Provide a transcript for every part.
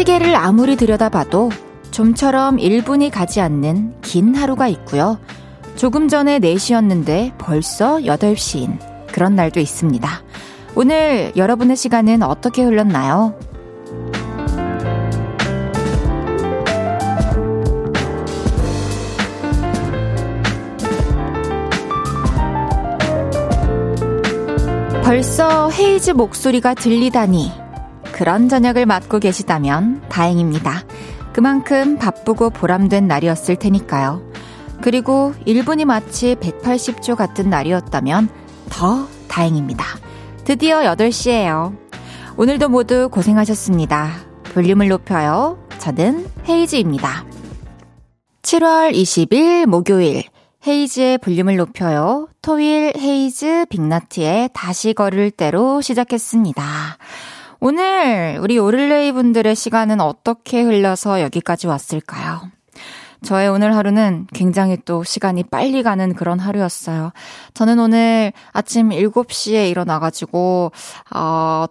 시계를 아무리 들여다봐도 좀처럼 1분이 가지 않는 긴 하루가 있고요. 조금 전에 4시였는데 벌써 8시인 그런 날도 있습니다. 오늘 여러분의 시간은 어떻게 흘렀나요? 벌써 헤이즈 목소리가 들리다니 그런 저녁을 맞고 계시다면 다행입니다. 그만큼 바쁘고 보람된 날이었을 테니까요. 그리고 1분이 마치 180초 같은 날이었다면 더 다행입니다. 드디어 8시예요. 오늘도 모두 고생하셨습니다. 볼륨을 높여요. 저는 헤이즈입니다. 7월 20일 목요일 헤이즈의 볼륨을 높여요. 토일 헤이즈 빅나티의 다시 걸을 때로 시작했습니다. 오늘 우리 오를레이 분들의 시간은 어떻게 흘러서 여기까지 왔을까요? 저의 오늘 하루는 굉장히 또 시간이 빨리 가는 그런 하루였어요. 저는 오늘 아침 7시에 일어나가지고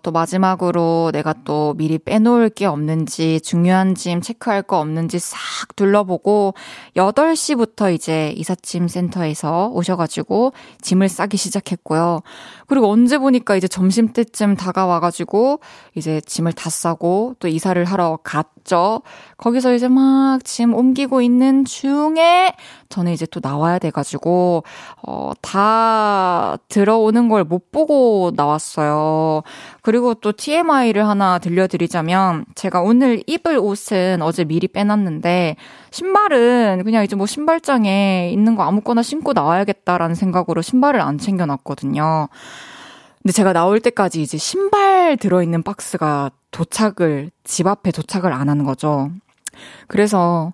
또 마지막으로 내가 또 미리 빼놓을 게 없는지 중요한 짐 체크할 거 없는지 싹 둘러보고 8시부터 이제 이삿짐 센터에서 오셔가지고 짐을 싸기 시작했고요. 그리고 언제 보니까 이제 점심때쯤 다가와가지고 이제 짐을 다 싸고 또 이사를 하러 갔죠. 거기서 이제 막 짐 옮기고 있는 중에 저는 이제 또 나와야 돼가지고 다 들어오는 걸 못 보고 나왔어요. 그리고 또 TMI를 하나 들려드리자면 제가 오늘 입을 옷은 어제 미리 빼놨는데 신발은 그냥 이제 뭐 신발장에 있는 거 아무거나 신고 나와야겠다라는 생각으로 신발을 안 챙겨놨거든요. 근데 제가 나올 때까지 이제 신발 들어있는 박스가 집 앞에 도착을 안 한 거죠. 그래서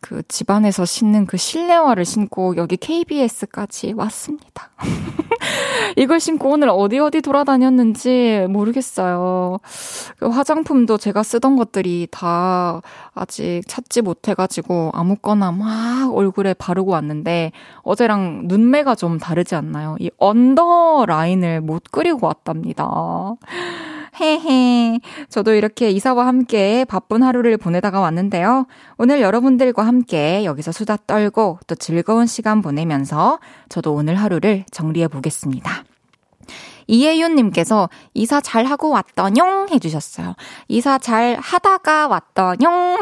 그 집안에서 신는 그 실내화를 신고 여기 KBS까지 왔습니다. 이걸 신고 오늘 어디 돌아다녔는지 모르겠어요. 화장품도 제가 쓰던 것들이 다 아직 찾지 못해가지고 아무거나 막 얼굴에 바르고 왔는데 어제랑 눈매가 좀 다르지 않나요? 이 언더라인을 못 그리고 왔답니다. 헤헤. 저도 이렇게 이사와 함께 바쁜 하루를 보내다가 왔는데요. 오늘 여러분들과 함께 여기서 수다 떨고 또 즐거운 시간 보내면서 저도 오늘 하루를 정리해 보겠습니다. 이혜윤님께서 이사 잘 하고 왔더뇽 해주셨어요. 이사 잘 하다가 왔더뇽.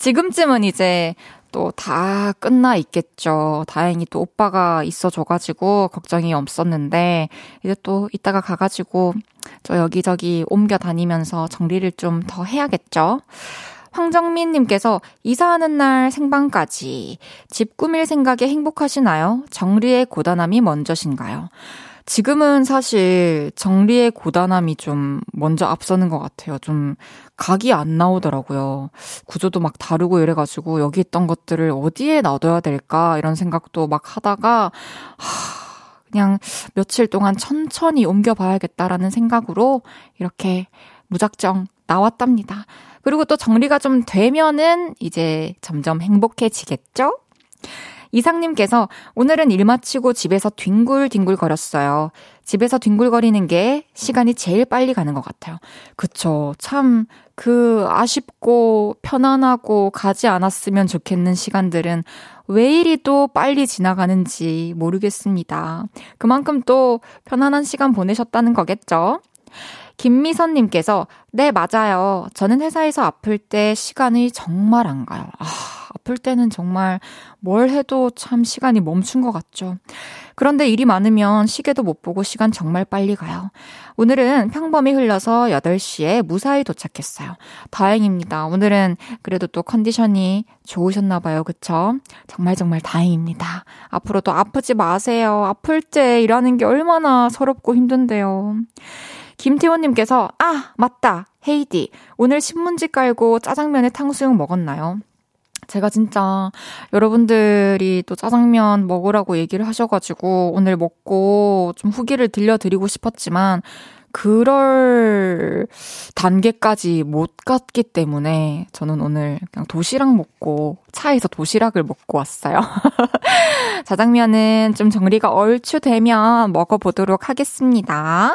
지금쯤은 이제 또 다 끝나 있겠죠. 다행히 또 오빠가 있어줘가지고 걱정이 없었는데 이제 또 이따가 가가지고 저 여기저기 옮겨 다니면서 정리를 좀 더 해야겠죠. 황정민님께서 이사하는 날 생방까지 집 꾸밀 생각에 행복하시나요? 정리의 고단함이 먼저신가요? 지금은 사실 정리의 고단함이 좀 먼저 앞서는 것 같아요. 좀 각이 안 나오더라고요. 구조도 막 다르고 이래가지고 여기 있던 것들을 어디에 놔둬야 될까 이런 생각도 막 하다가 그냥 며칠 동안 천천히 옮겨봐야겠다라는 생각으로 이렇게 무작정 나왔답니다. 그리고 또 정리가 좀 되면은 이제 점점 행복해지겠죠? 이상님께서 오늘은 일 마치고 집에서 뒹굴뒹굴 거렸어요. 집에서 뒹굴거리는 게 시간이 제일 빨리 가는 것 같아요. 그쵸. 참 그 아쉽고 편안하고 가지 않았으면 좋겠는 시간들은 왜 이리도 빨리 지나가는지 모르겠습니다. 그만큼 또 편안한 시간 보내셨다는 거겠죠? 김미선님께서 네 맞아요. 저는 회사에서 아플 때 시간이 정말 안 가요. 아플 때는 정말 뭘 해도 참 시간이 멈춘 것 같죠. 그런데 일이 많으면 시계도 못 보고 시간 정말 빨리 가요. 오늘은 평범히 흘러서 8시에 무사히 도착했어요. 다행입니다. 오늘은 그래도 또 컨디션이 좋으셨나 봐요. 그쵸? 정말 다행입니다. 앞으로도 아프지 마세요. 아플 때 일하는 게 얼마나 서럽고 힘든데요. 김태원님께서 맞다. 헤이디 오늘 신문지 깔고 짜장면에 탕수육 먹었나요? 제가 진짜 여러분들이 또 짜장면 먹으라고 얘기를 하셔가지고 오늘 먹고 좀 후기를 들려드리고 싶었지만 그럴 단계까지 못 갔기 때문에 저는 오늘 그냥 도시락 먹고 차에서 도시락을 먹고 왔어요. 짜장면은 좀 정리가 얼추 되면 먹어보도록 하겠습니다.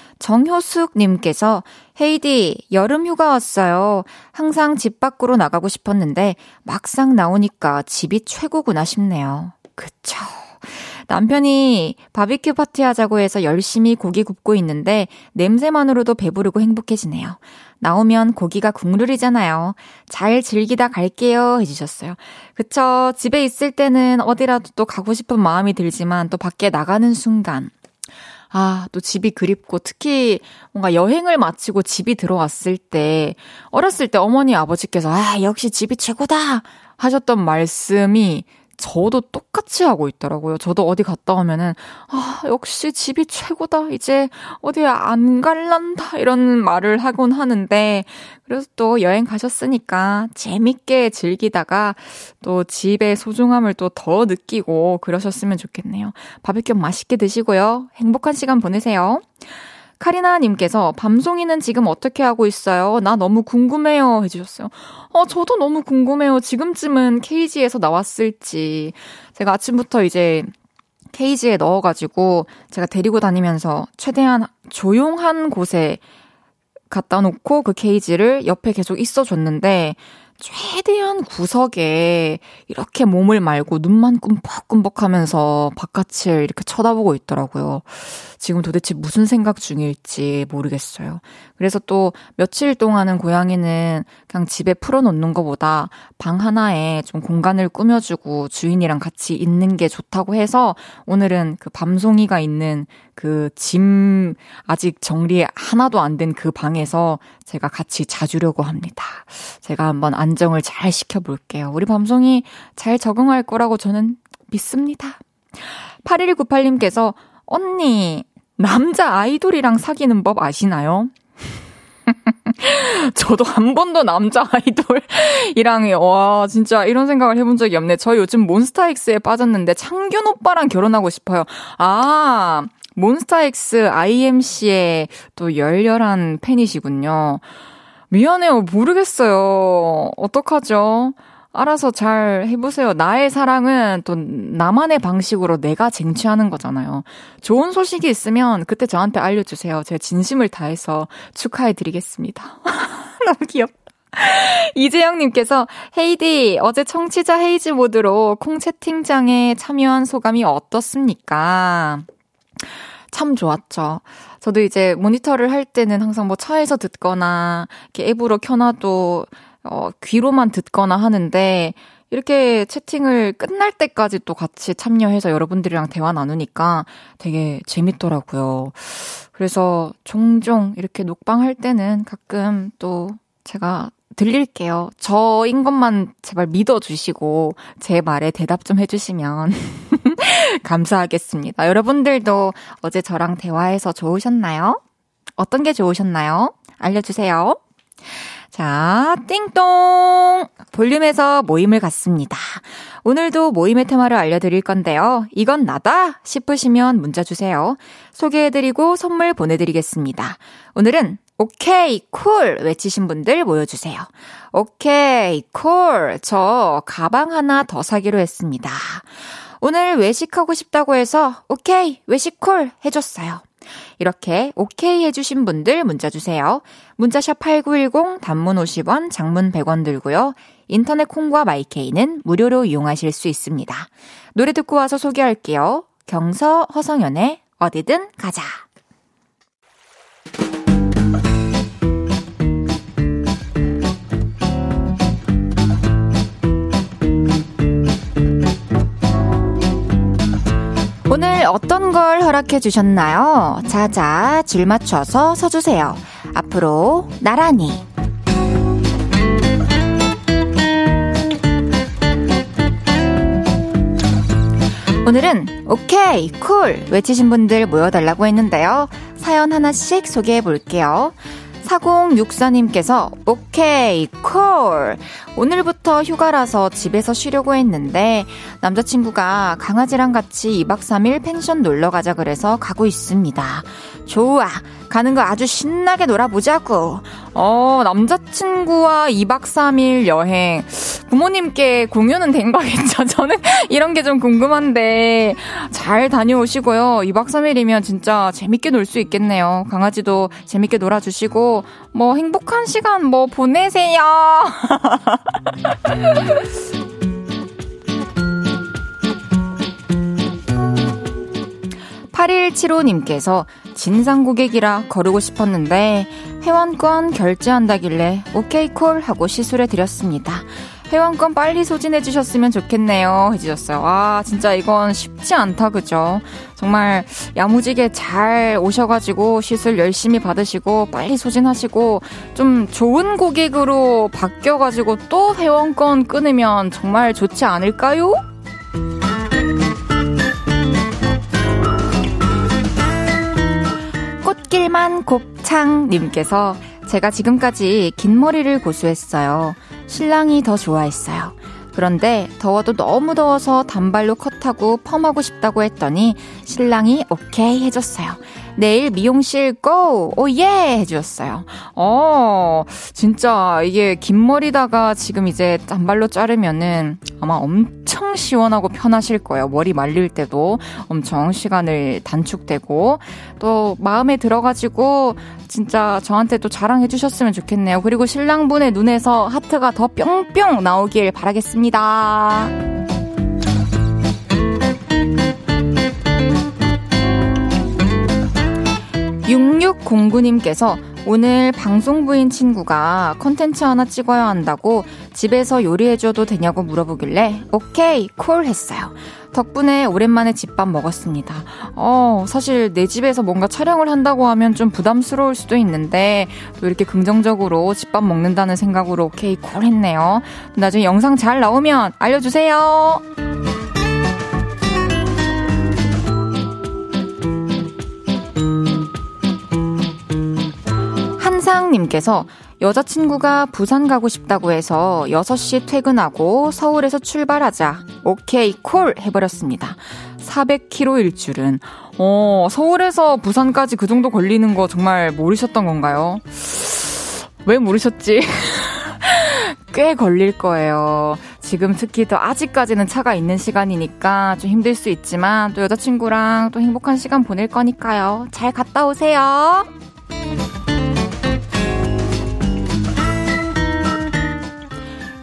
정효숙님께서 헤이디 여름휴가 왔어요. 항상 집 밖으로 나가고 싶었는데 막상 나오니까 집이 최고구나 싶네요. 그쵸. 남편이 바비큐 파티하자고 해서 열심히 고기 굽고 있는데 냄새만으로도 배부르고 행복해지네요. 나오면 고기가 국룰이잖아요. 잘 즐기다 갈게요 해주셨어요. 그쵸. 집에 있을 때는 어디라도 또 가고 싶은 마음이 들지만 또 밖에 나가는 순간 아, 또 집이 그립고 특히 뭔가 여행을 마치고 집이 들어왔을 때 어렸을 때 어머니 아버지께서 아, 역시 집이 최고다 하셨던 말씀이 저도 똑같이 하고 있더라고요. 저도 어디 갔다 오면은 아, 역시 집이 최고다. 이제 어디 안 갈란다. 이런 말을 하곤 하는데 그래서 또 여행 가셨으니까 재밌게 즐기다가 또 집의 소중함을 또 더 느끼고 그러셨으면 좋겠네요. 바비큐 맛있게 드시고요. 행복한 시간 보내세요. 카리나님께서 밤송이는 지금 어떻게 하고 있어요? 나 너무 궁금해요 해주셨어요. 저도 너무 궁금해요. 지금쯤은 케이지에서 나왔을지. 제가 아침부터 이제 케이지에 넣어가지고 제가 데리고 다니면서 최대한 조용한 곳에 갖다 놓고 그 케이지를 옆에 계속 있어줬는데 최대한 구석에 이렇게 몸을 말고 눈만 꿈벅꿈벅 하면서 바깥을 이렇게 쳐다보고 있더라고요. 지금 도대체 무슨 생각 중일지 모르겠어요. 그래서 또 며칠 동안은 고양이는 그냥 집에 풀어놓는 것보다 방 하나에 좀 공간을 꾸며주고 주인이랑 같이 있는 게 좋다고 해서 오늘은 그 밤송이가 있는 그 짐 아직 정리 하나도 안 된 그 방에서 제가 같이 자주려고 합니다. 제가 한번 안정을 잘 시켜볼게요. 우리 밤송이 잘 적응할 거라고 저는 믿습니다. 8198님께서 언니 남자 아이돌이랑 사귀는 법 아시나요? 저도 한 번도 남자 아이돌이랑 와 진짜 이런 생각을 해본 적이 없네. 저 요즘 몬스타엑스에 빠졌는데 창균 오빠랑 결혼하고 싶어요. 아 몬스타엑스 IMC의 또 열렬한 팬이시군요. 미안해요. 모르겠어요. 어떡하죠? 알아서 잘 해보세요. 나의 사랑은 또 나만의 방식으로 내가 쟁취하는 거잖아요. 좋은 소식이 있으면 그때 저한테 알려주세요. 제가 진심을 다해서 축하해드리겠습니다. 너무 귀엽다. 이재영님께서 헤이디 어제 청취자 헤이즈 모드로 콩 채팅장에 참여한 소감이 어떻습니까? 참 좋았죠. 저도 이제 모니터를 할 때는 항상 뭐 차에서 듣거나 이렇게 앱으로 켜놔도 귀로만 듣거나 하는데 이렇게 채팅을 끝날 때까지 또 같이 참여해서 여러분들이랑 대화 나누니까 되게 재밌더라고요. 그래서 종종 이렇게 녹방할 때는 가끔 또 제가 들릴게요. 저인 것만 제발 믿어주시고 제 말에 대답 좀 해주시면 감사하겠습니다. 여러분들도 어제 저랑 대화해서 좋으셨나요? 어떤 게 좋으셨나요? 알려주세요. 자, 띵동! 볼륨에서 모임을 갖습니다. 오늘도 모임의 테마를 알려드릴 건데요. 이건 나다 싶으시면 문자 주세요. 소개해드리고 선물 보내드리겠습니다. 오늘은 오케이, 쿨 외치신 분들 모여주세요. 오케이, 쿨. 저 가방 하나 더 사기로 했습니다. 오늘 외식하고 싶다고 해서 오케이, 외식 쿨 해줬어요. 이렇게 오케이 해주신 분들 문자 주세요. 문자샵 8910 단문 50원, 장문 100원 들고요. 인터넷 콩과 마이케이는 무료로 이용하실 수 있습니다. 노래 듣고 와서 소개할게요. 경서, 허성연의 어디든 가자. 오늘 어떤 걸 허락해 주셨나요? 자자, 줄 맞춰서 서주세요. 앞으로 나란히. 오늘은 오케이, 쿨 외치신 분들 모여달라고 했는데요. 사연 하나씩 소개해볼게요. 4064님께서 오케이, 콜. 오늘부터 휴가라서 집에서 쉬려고 했는데 남자친구가 강아지랑 같이 2박 3일 펜션 놀러가자 그래서 가고 있습니다. 좋아, 가는 거 아주 신나게 놀아보자고. 남자친구와 2박 3일 여행, 부모님께 공유는 된 거겠죠? 저는 이런 게 좀 궁금한데, 잘 다녀오시고요. 2박 3일이면 진짜 재밌게 놀 수 있겠네요. 강아지도 재밌게 놀아주시고 뭐 행복한 시간 뭐 보내세요. (8175님께서) 진상 고객이라 거르고 싶었는데 회원권 결제한다길래 오케이 콜 하고 시술해드렸습니다. 회원권 빨리 소진해주셨으면 좋겠네요 해주셨어요. 아, 진짜 이건 쉽지 않다, 그죠? 정말 야무지게 잘 오셔가지고 시술 열심히 받으시고 빨리 소진하시고 좀 좋은 고객으로 바뀌어가지고 또 회원권 끊으면 정말 좋지 않을까요? 1만 곱창님께서 제가 지금까지 긴 머리를 고수했어요. 신랑이 더 좋아했어요. 그런데 더워도 너무 더워서 단발로 컷하고 펌하고 싶다고 했더니 신랑이 오케이 해줬어요. 내일 미용실 고! 오예! 해주셨어요. 진짜 이게 긴 머리다가 지금 이제 단발로 자르면은 아마 엄청 시원하고 편하실 거예요. 머리 말릴 때도 엄청 시간을 단축되고 또 마음에 들어가지고 진짜 저한테 또 자랑해 주셨으면 좋겠네요. 그리고 신랑분의 눈에서 하트가 더 뿅뿅 나오길 바라겠습니다. 6609님께서 오늘 방송부인 친구가 컨텐츠 하나 찍어야 한다고 집에서 요리해줘도 되냐고 물어보길래 오케이 콜 했어요. 덕분에 오랜만에 집밥 먹었습니다. 사실 내 집에서 뭔가 촬영을 한다고 하면 좀 부담스러울 수도 있는데 또 이렇게 긍정적으로 집밥 먹는다는 생각으로 오케이 콜 했네요. 나중에 영상 잘 나오면 알려주세요. 3님께서 여자친구가 부산 가고 싶다고 해서 6시 퇴근하고 서울에서 출발하자 오케이 콜 해버렸습니다. 400km일 줄은. 서울에서 부산까지 그 정도 걸리는 거 정말 모르셨던 건가요? 왜 모르셨지? 꽤 걸릴 거예요. 지금 특히 또 아직까지는 차가 있는 시간이니까 좀 힘들 수 있지만 또 여자친구랑 또 행복한 시간 보낼 거니까요. 잘 갔다 오세요.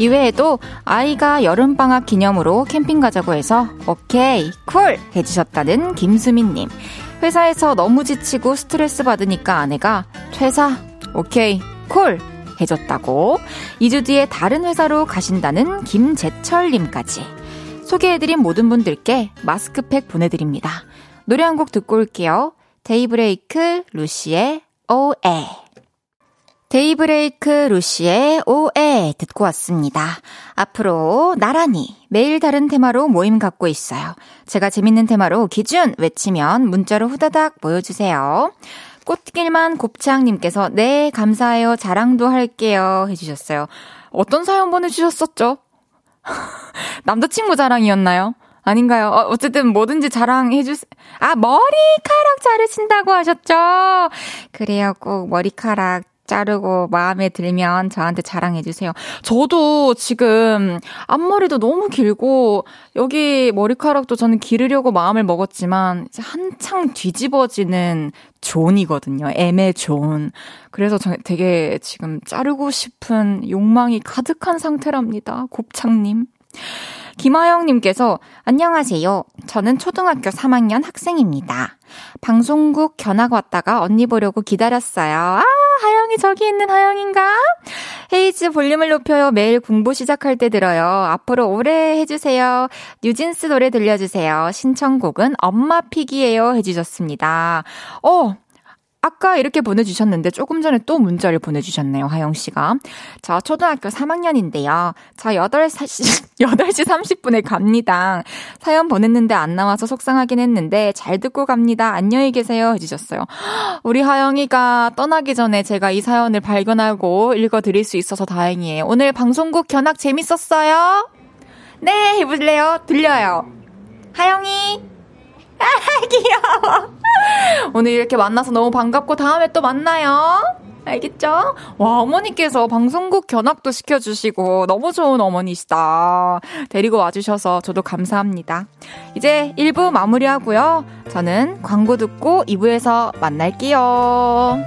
2회에도 아이가 여름방학 기념으로 캠핑 가자고 해서 오케이, 쿨 해주셨다는 김수민님. 회사에서 너무 지치고 스트레스 받으니까 아내가 퇴사, 오케이, 쿨 해줬다고 2주 뒤에 다른 회사로 가신다는 김재철님까지. 소개해드린 모든 분들께 마스크팩 보내드립니다. 노래 한 곡 듣고 올게요. 데이브레이크 루시의 오에. 데이브레이크 루시의 오에 듣고 왔습니다. 앞으로 나란히 매일 다른 테마로 모임 갖고 있어요. 제가 재밌는 테마로 기준 외치면 문자로 후다닥 모여주세요. 꽃길만 곱창님께서 네, 감사해요. 자랑도 할게요 해주셨어요. 어떤 사연 보내주셨었죠? 남자친구 자랑이었나요? 아닌가요? 어쨌든 뭐든지 자랑해주세요. 아, 머리카락 자르신다고 하셨죠? 그래요, 꼭 머리카락 자르고 마음에 들면 저한테 자랑해주세요. 저도 지금 앞머리도 너무 길고 여기 머리카락도 저는 기르려고 마음을 먹었지만 이제 한창 뒤집어지는 존이거든요. 애매존. 그래서 저 되게 지금 자르고 싶은 욕망이 가득한 상태랍니다. 곱창님. 김하영님께서 안녕하세요. 저는 초등학교 3학년 학생입니다. 방송국 견학 왔다가 언니 보려고 기다렸어요. 아, 하영이 저기 있는 하영인가? 헤이즈 볼륨을 높여요. 매일 공부 시작할 때 들어요. 앞으로 오래 해주세요. 뉴진스 노래 들려주세요. 신청곡은 엄마 픽이에요. 해주셨습니다. 아까 이렇게 보내주셨는데 조금 전에 또 문자를 보내주셨네요. 하영씨가. 저 초등학교 3학년인데요. 저 8시 30분에 갑니다. 사연 보냈는데 안 나와서 속상하긴 했는데 잘 듣고 갑니다. 안녕히 계세요. 해주셨어요. 우리 하영이가 떠나기 전에 제가 이 사연을 발견하고 읽어드릴 수 있어서 다행이에요. 오늘 방송국 견학 재밌었어요? 네, 해볼래요? 들려요. 하영이. 아, 귀여워. 오늘 이렇게 만나서 너무 반갑고 다음에 또 만나요. 알겠죠? 와, 어머니께서 방송국 견학도 시켜주시고 너무 좋은 어머니시다. 데리고 와주셔서 저도 감사합니다. 이제 1부 마무리하고요. 저는 광고 듣고 2부에서 만날게요.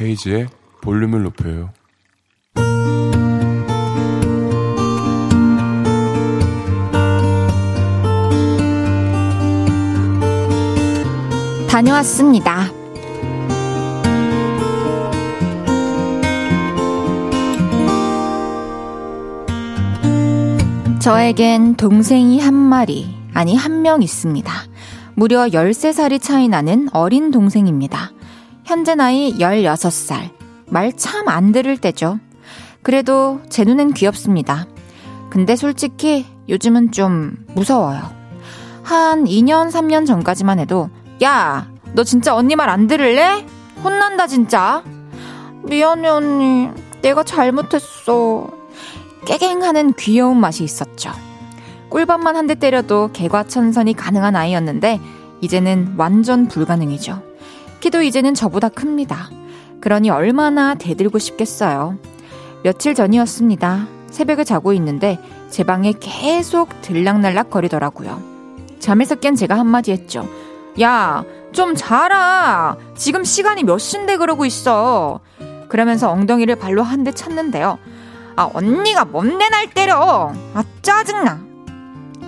헤이지의 볼륨을 높여요. 다녀왔습니다. 저에겐 동생이 한 마리, 아니 한 명 있습니다. 무려 13살이 차이 나는 어린 동생입니다. 현재 나이 16살. 말 참 안 들을 때죠. 그래도 제 눈엔 귀엽습니다. 근데 솔직히 요즘은 좀 무서워요. 한 2년, 3년 전까지만 해도 야, 너 진짜 언니 말 안 들을래? 혼난다 진짜. 미안해 언니. 내가 잘못했어. 깨갱하는 귀여운 맛이 있었죠. 꿀밤만 한 대 때려도 개과천선이 가능한 아이였는데 이제는 완전 불가능이죠. 키도 이제는 저보다 큽니다. 그러니 얼마나 대들고 싶겠어요. 며칠 전이었습니다. 새벽에 자고 있는데 제 방에 계속 들락날락 거리더라고요. 잠에서 깬 제가 한마디 했죠. 야, 좀 자라. 지금 시간이 몇 시인데 그러고 있어. 그러면서 엉덩이를 발로 한 대 찼는데요. 아, 언니가 뭔데 날 때려. 아, 짜증나.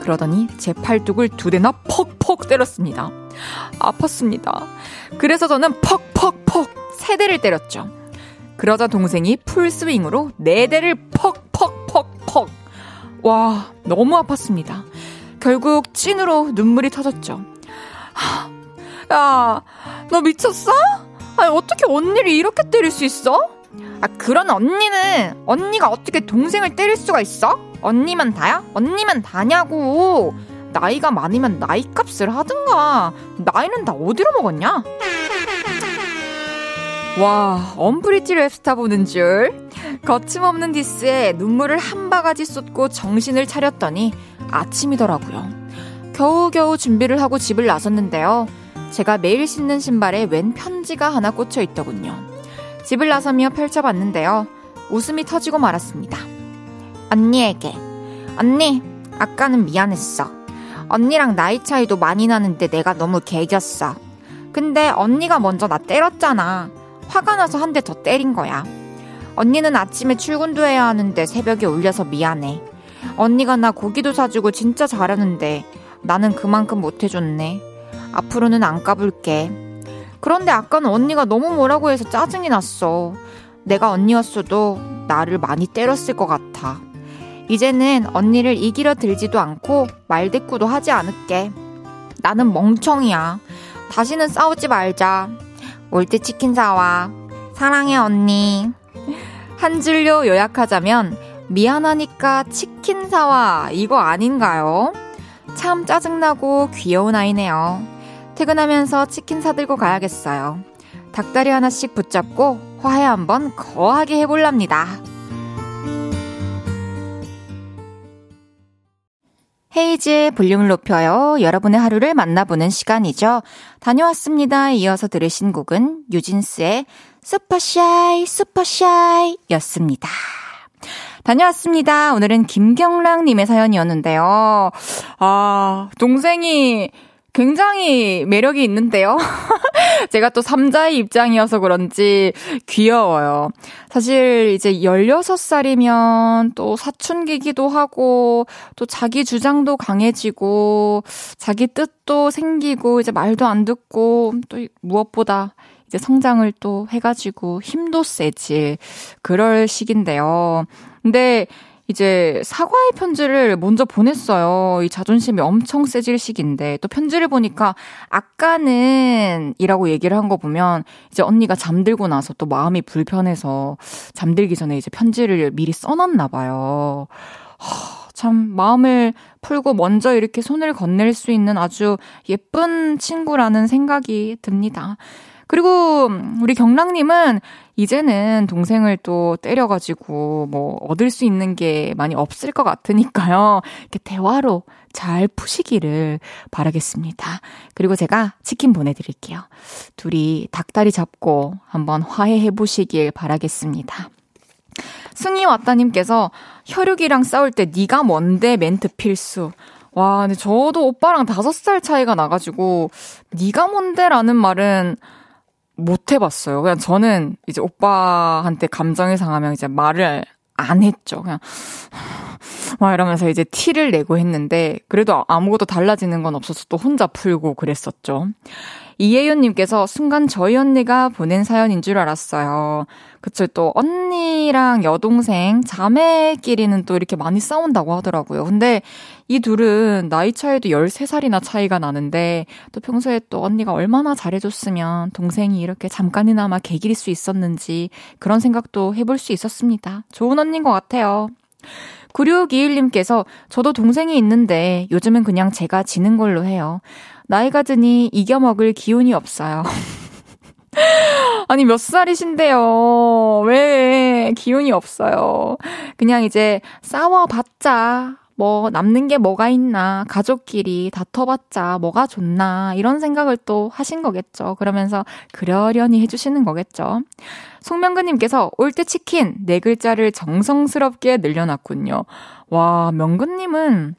그러더니 제 팔뚝을 2대나 퍽퍽 때렸습니다. 아팠습니다. 그래서 저는 퍽퍽퍽 3대를 때렸죠. 그러자 동생이 풀스윙으로 4대를 퍽퍽퍽퍽. 와, 너무 아팠습니다. 결국 찐으로 눈물이 터졌죠. 야, 너 미쳤어? 아니, 어떻게 언니를 이렇게 때릴 수 있어? 아, 그런 언니는 언니가 어떻게 동생을 때릴 수가 있어? 언니만 다야? 언니만 다냐고. 나이가 많으면 나이 값을 하든가. 나이는 다 어디로 먹었냐? 와, 언프리티 랩스타 보는 줄. 거침없는 디스에 눈물을 한 바가지 쏟고 정신을 차렸더니 아침이더라고요. 겨우겨우 준비를 하고 집을 나섰는데요. 제가 매일 신는 신발에 웬 편지가 하나 꽂혀 있더군요. 집을 나서며 펼쳐봤는데요. 웃음이 터지고 말았습니다. 언니에게. 언니, 아까는 미안했어. 언니랑 나이 차이도 많이 나는데 내가 너무 개겼어. 근데 언니가 먼저 나 때렸잖아. 화가 나서 한 대 더 때린 거야. 언니는 아침에 출근도 해야 하는데 새벽에 울려서 미안해. 언니가 나 고기도 사주고 진짜 잘하는데 나는 그만큼 못해줬네. 앞으로는 안 까불게. 그런데 아까는 언니가 너무 뭐라고 해서 짜증이 났어. 내가 언니였어도 나를 많이 때렸을 것 같아. 이제는 언니를 이기려 들지도 않고 말대꾸도 하지 않을게. 나는 멍청이야. 다시는 싸우지 말자. 올 때 치킨 사와. 사랑해 언니. 한 줄로 요약하자면 미안하니까 치킨 사와 이거 아닌가요? 참 짜증나고 귀여운 아이네요. 퇴근하면서 치킨 사들고 가야겠어요. 닭다리 하나씩 붙잡고 화해 한번 거하게 해볼랍니다. 헤이즈의 볼륨을 높여요. 여러분의 하루를 만나보는 시간이죠. 다녀왔습니다. 이어서 들으신 곡은 유진스의 슈퍼샤이 슈퍼샤이 였습니다. 다녀왔습니다. 오늘은 김경락님의 사연이었는데요. 아, 동생이 굉장히 매력이 있는데요. 제가 또 삼자의 입장이어서 그런지 귀여워요. 사실 이제 16살이면 또 사춘기기도 하고 또 자기 주장도 강해지고 자기 뜻도 생기고 이제 말도 안 듣고 또 무엇보다 이제 성장을 또 해가지고 힘도 세지 그럴 시기인데요. 근데 이제 사과의 편지를 먼저 보냈어요. 이 자존심이 엄청 세질 시기인데 또 편지를 보니까 아까는 이라고 얘기를 한 거 보면 이제 언니가 잠들고 나서 또 마음이 불편해서 잠들기 전에 이제 편지를 미리 써놨나 봐요. 참 마음을 풀고 먼저 이렇게 손을 건넬 수 있는 아주 예쁜 친구라는 생각이 듭니다. 그리고 우리 경락님은 이제는 동생을 또 때려가지고 뭐 얻을 수 있는 게 많이 없을 것 같으니까요. 이렇게 대화로 잘 푸시기를 바라겠습니다. 그리고 제가 치킨 보내드릴게요. 둘이 닭다리 잡고 한번 화해해보시길 바라겠습니다. 승희 왔다님께서 혈육이랑 싸울 때 네가 뭔데 멘트 필수. 와, 근데 저도 오빠랑 5살 차이가 나가지고 네가 뭔데라는 말은 못 해봤어요. 그냥 저는 이제 오빠한테 감정이 상하면 이제 말을 안 했죠. 그냥 막 이러면서 이제 티를 내고 했는데 그래도 아무것도 달라지는 건 없어서 또 혼자 풀고 그랬었죠. 이혜윤님께서 순간 저희 언니가 보낸 사연인 줄 알았어요. 그쵸, 또 언니랑 여동생 자매끼리는 또 이렇게 많이 싸운다고 하더라고요. 근데 이 둘은 나이 차이도 13살이나 차이가 나는데 또 평소에 또 언니가 얼마나 잘해줬으면 동생이 이렇게 잠깐이나마 개길 수 있었는지 그런 생각도 해볼 수 있었습니다. 좋은 언니인 것 같아요. 9621님께서 저도 동생이 있는데 요즘은 그냥 제가 지는 걸로 해요. 나이가 드니 이겨먹을 기운이 없어요. 아니 몇 살이신데요. 왜 기운이 없어요. 그냥 이제 싸워봤자 뭐 남는 게 뭐가 있나, 가족끼리 다퉈봤자 뭐가 좋나 이런 생각을 또 하신 거겠죠. 그러면서 그러려니 해주시는 거겠죠. 송명근님께서 올 때 치킨 4글자를 정성스럽게 늘려놨군요. 와, 명근님은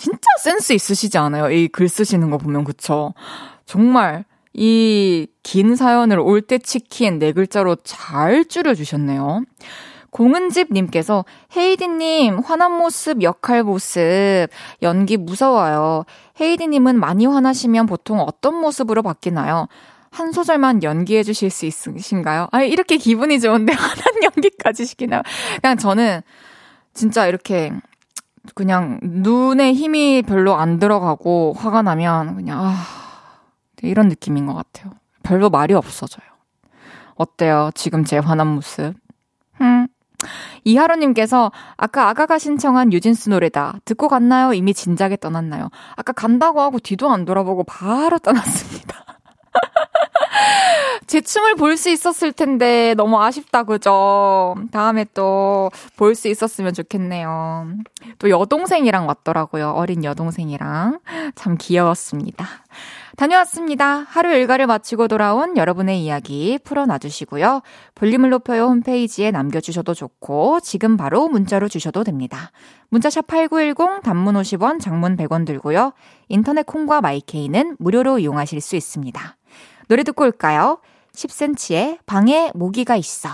진짜 센스 있으시지 않아요? 이 글 쓰시는 거 보면 그쵸? 정말 이 긴 사연을 올 때 치킨 4글자로 잘 줄여주셨네요. 공은집님께서 헤이디님 화난 모습 역할 모습 연기 무서워요. 헤이디님은 많이 화나시면 보통 어떤 모습으로 바뀌나요? 한 소절만 연기해 주실 수 있으신가요? 아, 이렇게 기분이 좋은데 화난 연기까지 시키나요? 그냥 저는 진짜 이렇게 그냥 눈에 힘이 별로 안 들어가고 화가 나면 그냥 이런 느낌인 것 같아요. 별로 말이 없어져요. 어때요? 지금 제 화난 모습? 이하로님께서 아까 아가가 신청한 유진스 노래다. 듣고 갔나요? 이미 진작에 떠났나요? 아까 간다고 하고 뒤도 안 돌아보고 바로 떠났습니다. 제 춤을 볼 수 있었을 텐데 너무 아쉽다, 그죠? 다음에 또 볼 수 있었으면 좋겠네요. 또 여동생이랑 왔더라고요. 어린 여동생이랑. 참 귀여웠습니다. 다녀왔습니다. 하루 일과를 마치고 돌아온 여러분의 이야기 풀어놔주시고요. 볼륨을 높여요 홈페이지에 남겨주셔도 좋고 지금 바로 문자로 주셔도 됩니다. 문자샵 8910 단문 50원 장문 100원 들고요. 인터넷 콩과 마이케이는 무료로 이용하실 수 있습니다. 노래 듣고 올까요? 10cm의 방에 모기가 있어.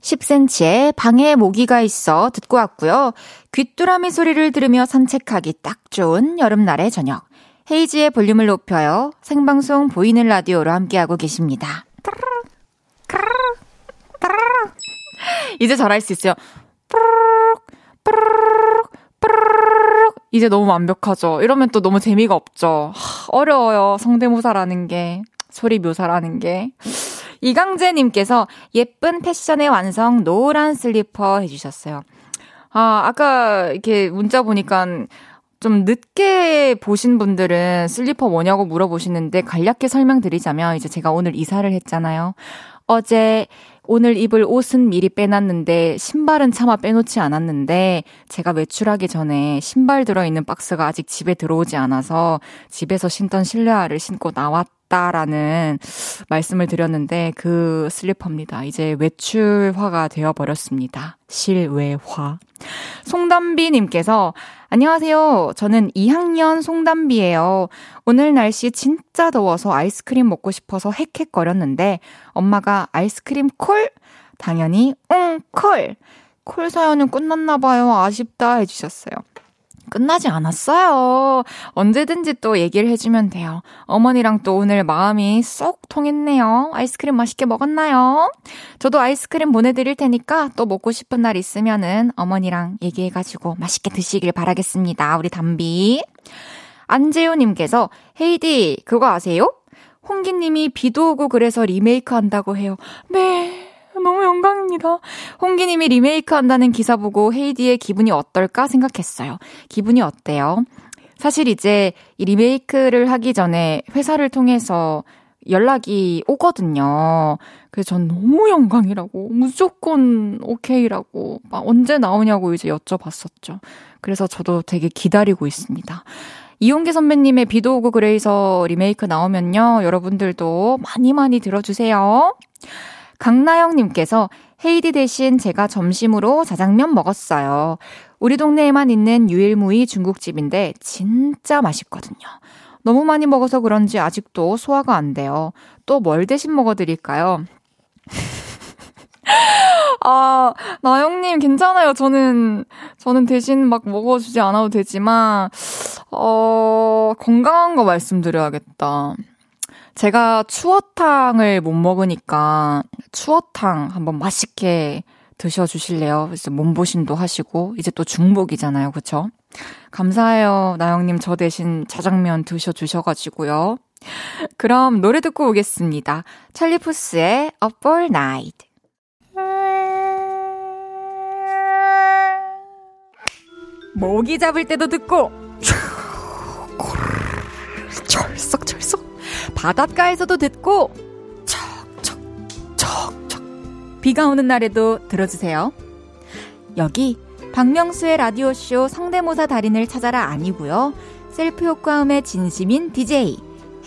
10cm의 방에 모기가 있어 듣고 왔고요. 귀뚜라미 소리를 들으며 산책하기 딱 좋은 여름날의 저녁. 헤이지의 볼륨을 높여요. 생방송 보이는 라디오로 함께하고 계십니다. 이제 잘할 수 있어요. 이제 너무 완벽하죠. 이러면 또 너무 재미가 없죠. 어려워요. 성대모사라는 게, 소리 묘사라는 게. 이강재님께서 예쁜 패션의 완성 노란 슬리퍼 해주셨어요. 아, 아까 이렇게 문자 보니까 좀 늦게 보신 분들은 슬리퍼 뭐냐고 물어보시는데 간략히 설명드리자면 이제 제가 오늘 이사를 했잖아요. 어제 오늘 입을 옷은 미리 빼놨는데 신발은 차마 빼놓지 않았는데 제가 외출하기 전에 신발 들어있는 박스가 아직 집에 들어오지 않아서 집에서 신던 실내화를 신고 나왔다라는 말씀을 드렸는데 그 슬리퍼입니다. 이제 외출화가 되어버렸습니다. 실외화. 송담비님께서 안녕하세요. 저는 2학년 송담비예요. 오늘 날씨 진짜 더워서 아이스크림 먹고 싶어서 헥헥거렸는데 엄마가 아이스크림 콜? 당연히 응 콜! 콜 사연은 끝났나 봐요. 아쉽다 해주셨어요. 끝나지 않았어요. 언제든지 또 얘기를 해주면 돼요. 어머니랑 또 오늘 마음이 쏙 통했네요. 아이스크림 맛있게 먹었나요? 저도 아이스크림 보내드릴 테니까 또 먹고 싶은 날 있으면은 어머니랑 얘기해가지고 맛있게 드시길 바라겠습니다. 우리 담비. 안재우님께서 헤이디 그거 아세요? 홍기님이 비도 오고 그래서 리메이크 한다고 해요. 네. 너무 영광입니다. 홍기님이 리메이크 한다는 기사 보고 헤이디의 기분이 어떨까 생각했어요. 기분이 어때요? 사실 이제 이 리메이크를 하기 전에 회사를 통해서 연락이 오거든요. 그래서 전 너무 영광이라고 무조건 오케이라고 막 언제 나오냐고 이제 여쭤봤었죠. 그래서 저도 되게 기다리고 있습니다. 이용기 선배님의 비도 오고 그래서 리메이크 나오면요. 여러분들도 많이 많이 들어주세요. 강나영님께서 헤이디 대신 제가 점심으로 자장면 먹었어요. 우리 동네에만 있는 유일무이 중국집인데 진짜 맛있거든요. 너무 많이 먹어서 그런지 아직도 소화가 안 돼요. 또 뭘 대신 먹어드릴까요? 아, 나영님 괜찮아요. 저는 대신 막 먹어주지 않아도 되지만 건강한 거 말씀드려야겠다. 제가 추어탕을 못 먹으니까 추어탕 한번 맛있게 드셔주실래요? 그래서 몸보신도 하시고 이제 또 중복이잖아요. 그렇죠? 감사해요. 나영님 저 대신 자장면 드셔주셔가지고요. 그럼 노래 듣고 오겠습니다. 찰리푸스의 Up All Night. 모기 잡을 때도 듣고 철썩철썩 바닷가에서도 듣고 척척척척 비가 오는 날에도 들어주세요. 여기 박명수의 라디오쇼 성대모사 달인을 찾아라 아니고요. 셀프 효과음의 진심인 DJ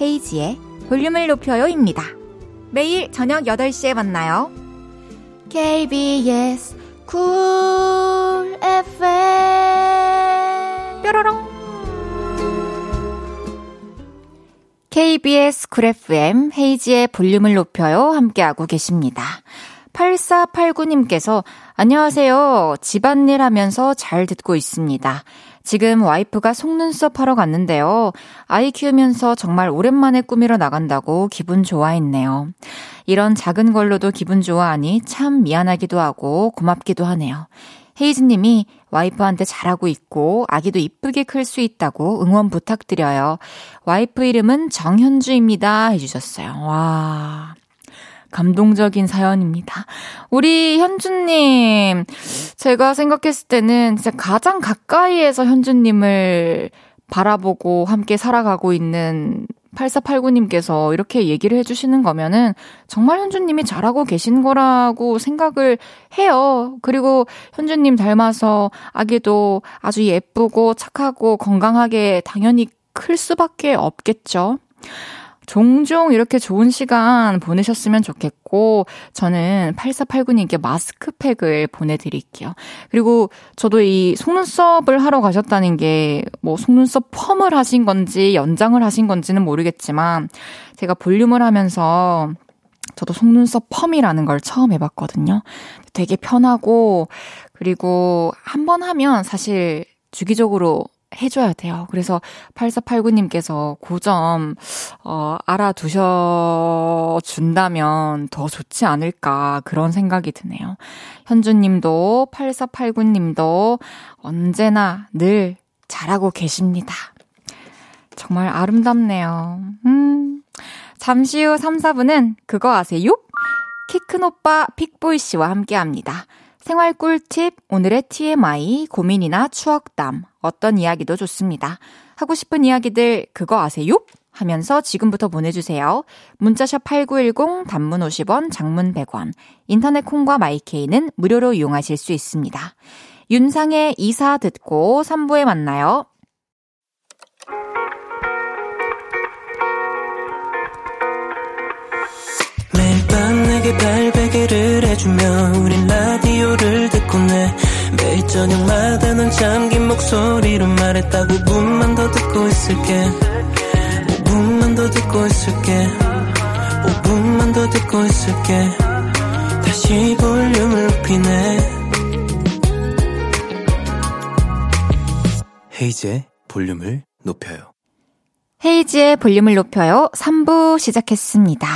헤이지의 볼륨을 높여요입니다. 매일 저녁 8시에 만나요. KBS Cool FM 뾰로롱. KBS Cool FM 헤이지의 볼륨을 높여요 함께하고 계십니다. 8489님께서 안녕하세요. 집안일 하면서 잘 듣고 있습니다. 지금 와이프가 속눈썹 하러 갔는데요. 아이 키우면서 정말 오랜만에 꾸미러 나간다고 기분 좋아했네요. 이런 작은 걸로도 기분 좋아하니 참 미안하기도 하고 고맙기도 하네요. 헤이즈님이 와이프한테 잘하고 있고 아기도 이쁘게 클 수 있다고 응원 부탁드려요. 와이프 이름은 정현주입니다 해주셨어요. 와, 감동적인 사연입니다. 우리 현주님 제가 생각했을 때는 진짜 가장 가까이에서 현주님을 바라보고 함께 살아가고 있는 8489님께서 이렇게 얘기를 해주시는 거면은 정말 현주님이 잘하고 계신 거라고 생각을 해요. 그리고 현주님 닮아서 아기도 아주 예쁘고 착하고 건강하게 당연히 클 수밖에 없겠죠. 종종 이렇게 좋은 시간 보내셨으면 좋겠고 저는 8489님께 마스크팩을 보내드릴게요. 그리고 저도 이 속눈썹을 하러 가셨다는 게 뭐 속눈썹 펌을 하신 건지 연장을 하신 건지는 모르겠지만 제가 볼륨을 하면서 저도 속눈썹 펌이라는 걸 처음 해봤거든요. 되게 편하고 그리고 한 번 하면 사실 주기적으로 해줘야 돼요. 그래서 8489님께서 그 점 알아두셔준다면 더 좋지 않을까 그런 생각이 드네요. 현주님도 8489님도 언제나 늘 잘하고 계십니다. 정말 아름답네요. 잠시 후 3, 4분은 그거 아세요? 키 큰 오빠 픽보이 씨와 함께합니다. 생활 꿀팁, 오늘의 TMI, 고민이나 추억담, 어떤 이야기도 좋습니다. 하고 싶은 이야기들 그거 아세요? 하면서 지금부터 보내주세요. 문자샵 8910, 단문 50원, 장문 100원, 인터넷 콩과 마이케이는 무료로 이용하실 수 있습니다. 윤상의 이사 듣고 3부에 만나요. 매일 밤 내게 발베개를 해주며 우린 라디오를 듣곤 해. 매일 저녁마다 넌 잠긴 목소리로 말했다. 5분만 더 듣고 있을게. 5분만 더 듣고 있을게. 5분만 더 듣고 있을게. 다시 볼륨을 높이네. 헤이즈의 볼륨을 높여요. 헤이즈의 볼륨을 높여요. 3부 시작했습니다.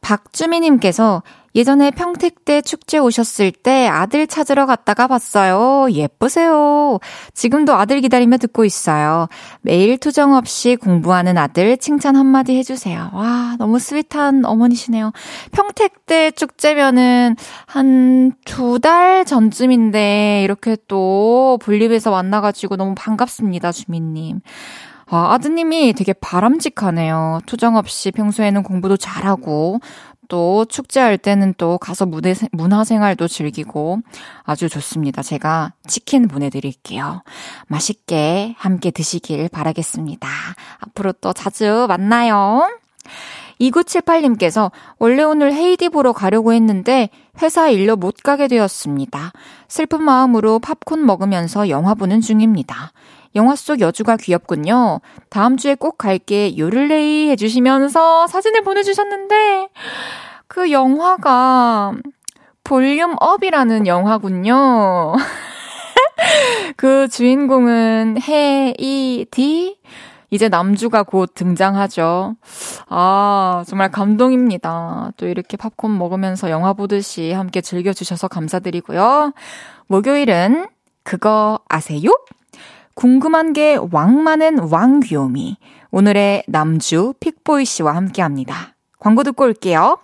박주미님께서 예전에 평택대 축제 오셨을 때 아들 찾으러 갔다가 봤어요. 예쁘세요. 지금도 아들 기다리며 듣고 있어요. 매일 투정 없이 공부하는 아들 칭찬 한마디 해주세요. 와, 너무 스윗한 어머니시네요. 평택대 축제면은 한 2달 전쯤인데 이렇게 또 볼륨에서 만나가지고 너무 반갑습니다, 주미님. 아, 아드님이 되게 바람직하네요. 투정 없이 평소에는 공부도 잘하고 또 축제할 때는 또 가서 문화생활도 즐기고 아주 좋습니다. 제가 치킨 보내드릴게요. 맛있게 함께 드시길 바라겠습니다. 앞으로 또 자주 만나요. 2978님께서 원래 오늘 헤이디 보러 가려고 했는데 회사 일로 못 가게 되었습니다. 슬픈 마음으로 팝콘 먹으면서 영화 보는 중입니다. 영화 속 여주가 귀엽군요. 다음 주에 꼭 갈게 요를레이 해주시면서 사진을 보내주셨는데 그 영화가 볼륨업이라는 영화군요. 그 주인공은 헤이디, 이제 남주가 곧 등장하죠. 아, 정말 감동입니다. 또 이렇게 팝콘 먹으면서 영화 보듯이 함께 즐겨주셔서 감사드리고요. 목요일은 그거 아세요? 궁금한 게 왕 많은 왕귀요미, 오늘의 남주 픽보이 씨와 함께합니다. 광고 듣고 올게요.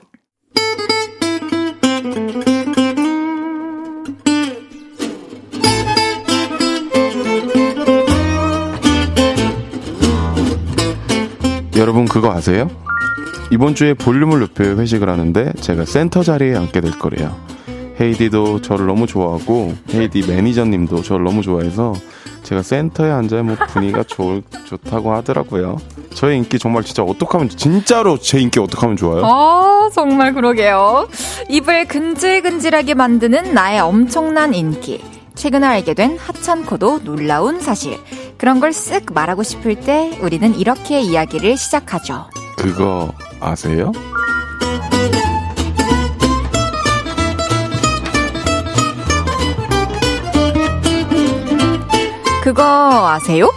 여러분 그거 아세요? 이번 주에 볼륨을 높여 회식을 하는데 제가 센터 자리에 앉게 될 거래요. 헤이디도 저를 너무 좋아하고 헤이디 매니저님도 저를 너무 좋아해서 제가 센터에 앉아야 뭐 분위기가 좋다고 하더라고요. 저의 인기 정말 진짜 어떡하면, 진짜로 제 인기 어떡하면 좋아요? 아, 정말 그러게요. 입을 근질근질하게 만드는 나의 엄청난 인기. 최근에 알게 된 하찮고도 놀라운 사실. 그런 걸 쓱 말하고 싶을 때 우리는 이렇게 이야기를 시작하죠. 그거 아세요? 그거 아세요?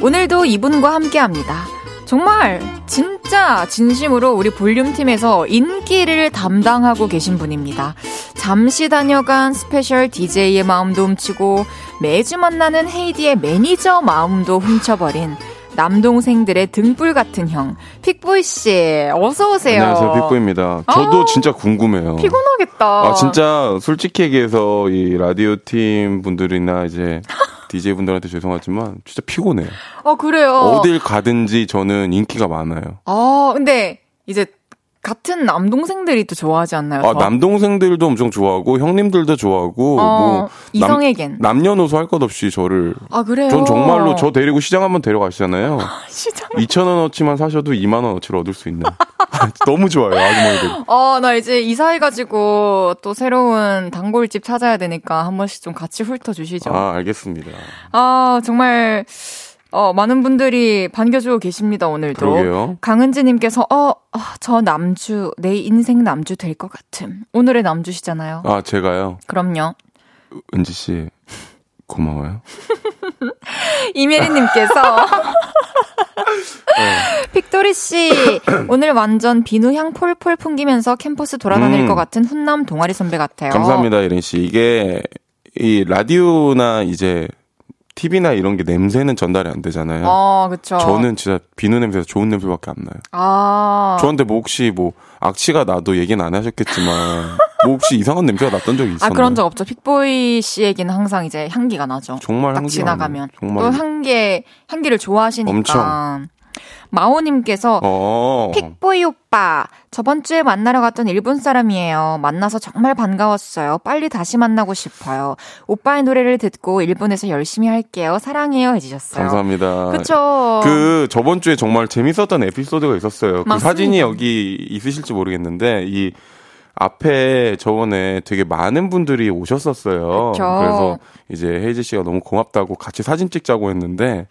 오늘도 이분과 함께합니다. 정말 진짜 진심으로 우리 볼륨팀에서 인기를 담당하고 계신 분입니다. 잠시 다녀간 스페셜 DJ의 마음도 훔치고 매주 만나는 헤이디의 매니저 마음도 훔쳐버린 남동생들의 등불 같은 형 픽보이 씨, 어서 오세요. 안녕하세요, 픽보이입니다. 저도 진짜 궁금해요. 피곤하겠다. 아, 진짜 솔직히 얘기해서 이 라디오 팀 분들이나 이제 DJ분들한테 죄송하지만 진짜 피곤해요. 어, 그래요? 어딜 가든지 저는 인기가 많아요. 아, 근데 이제 같은 남동생들이 또 좋아하지 않나요? 아, 저? 남동생들도 엄청 좋아하고 형님들도 좋아하고 뭐 이성에겐 남녀노소 할 것 없이 저를. 아, 그래요? 전 정말로 저 데리고 시장 한번 데려가시잖아요. 시장 2,000원어치만 사셔도 2만원어치를 얻을 수 있는. 너무 좋아요, 아주머니들. 나 이제 이사해가지고 또 새로운 단골집 찾아야 되니까 한 번씩 좀 같이 훑어주시죠. 아, 알겠습니다. 아, 정말 많은 분들이 반겨주고 계십니다, 오늘도. 그러게요. 강은지님께서 저 남주, 내 인생 남주 될 것 같음. 오늘의 남주시잖아요. 아, 제가요? 그럼요. 은지씨, 고마워요. 이메리님께서 픽토리씨, 오늘 완전 비누향 폴폴 풍기면서 캠퍼스 돌아다닐 것 같은 훈남 동아리 선배 같아요. 감사합니다, 이린씨. 이게 이 라디오나 이제 TV나 이런 게 냄새는 전달이 안 되잖아요. 아, 그렇죠. 저는 진짜 비누 냄새에서 좋은 냄새밖에 안 나요. 아. 저한테 뭐 혹시 뭐 악취가 나도 얘기는 안 하셨겠지만 뭐 혹시 이상한 냄새가 났던 적이 있었나요? 아, 그런 적 없죠. 픽보이 씨 얘기는 항상 이제 향기가 나죠. 정말 향기가 지나가면 정말. 또 향기를 좋아하시니까. 엄청. 마오님께서 픽보이 오빠 저번 주에 만나러 갔던 일본 사람이에요. 만나서 정말 반가웠어요. 빨리 다시 만나고 싶어요. 오빠의 노래를 듣고 일본에서 열심히 할게요. 사랑해요 해주셨어요. 감사합니다. 그렇죠. 그 저번 주에 정말 재밌었던 에피소드가 있었어요. 맞습니다. 그 사진이 여기 있으실지 모르겠는데 이 앞에 저번에 되게 많은 분들이 오셨었어요. 그쵸. 그래서 이제 헤이즈 씨가 너무 고맙다고 같이 사진 찍자고 했는데.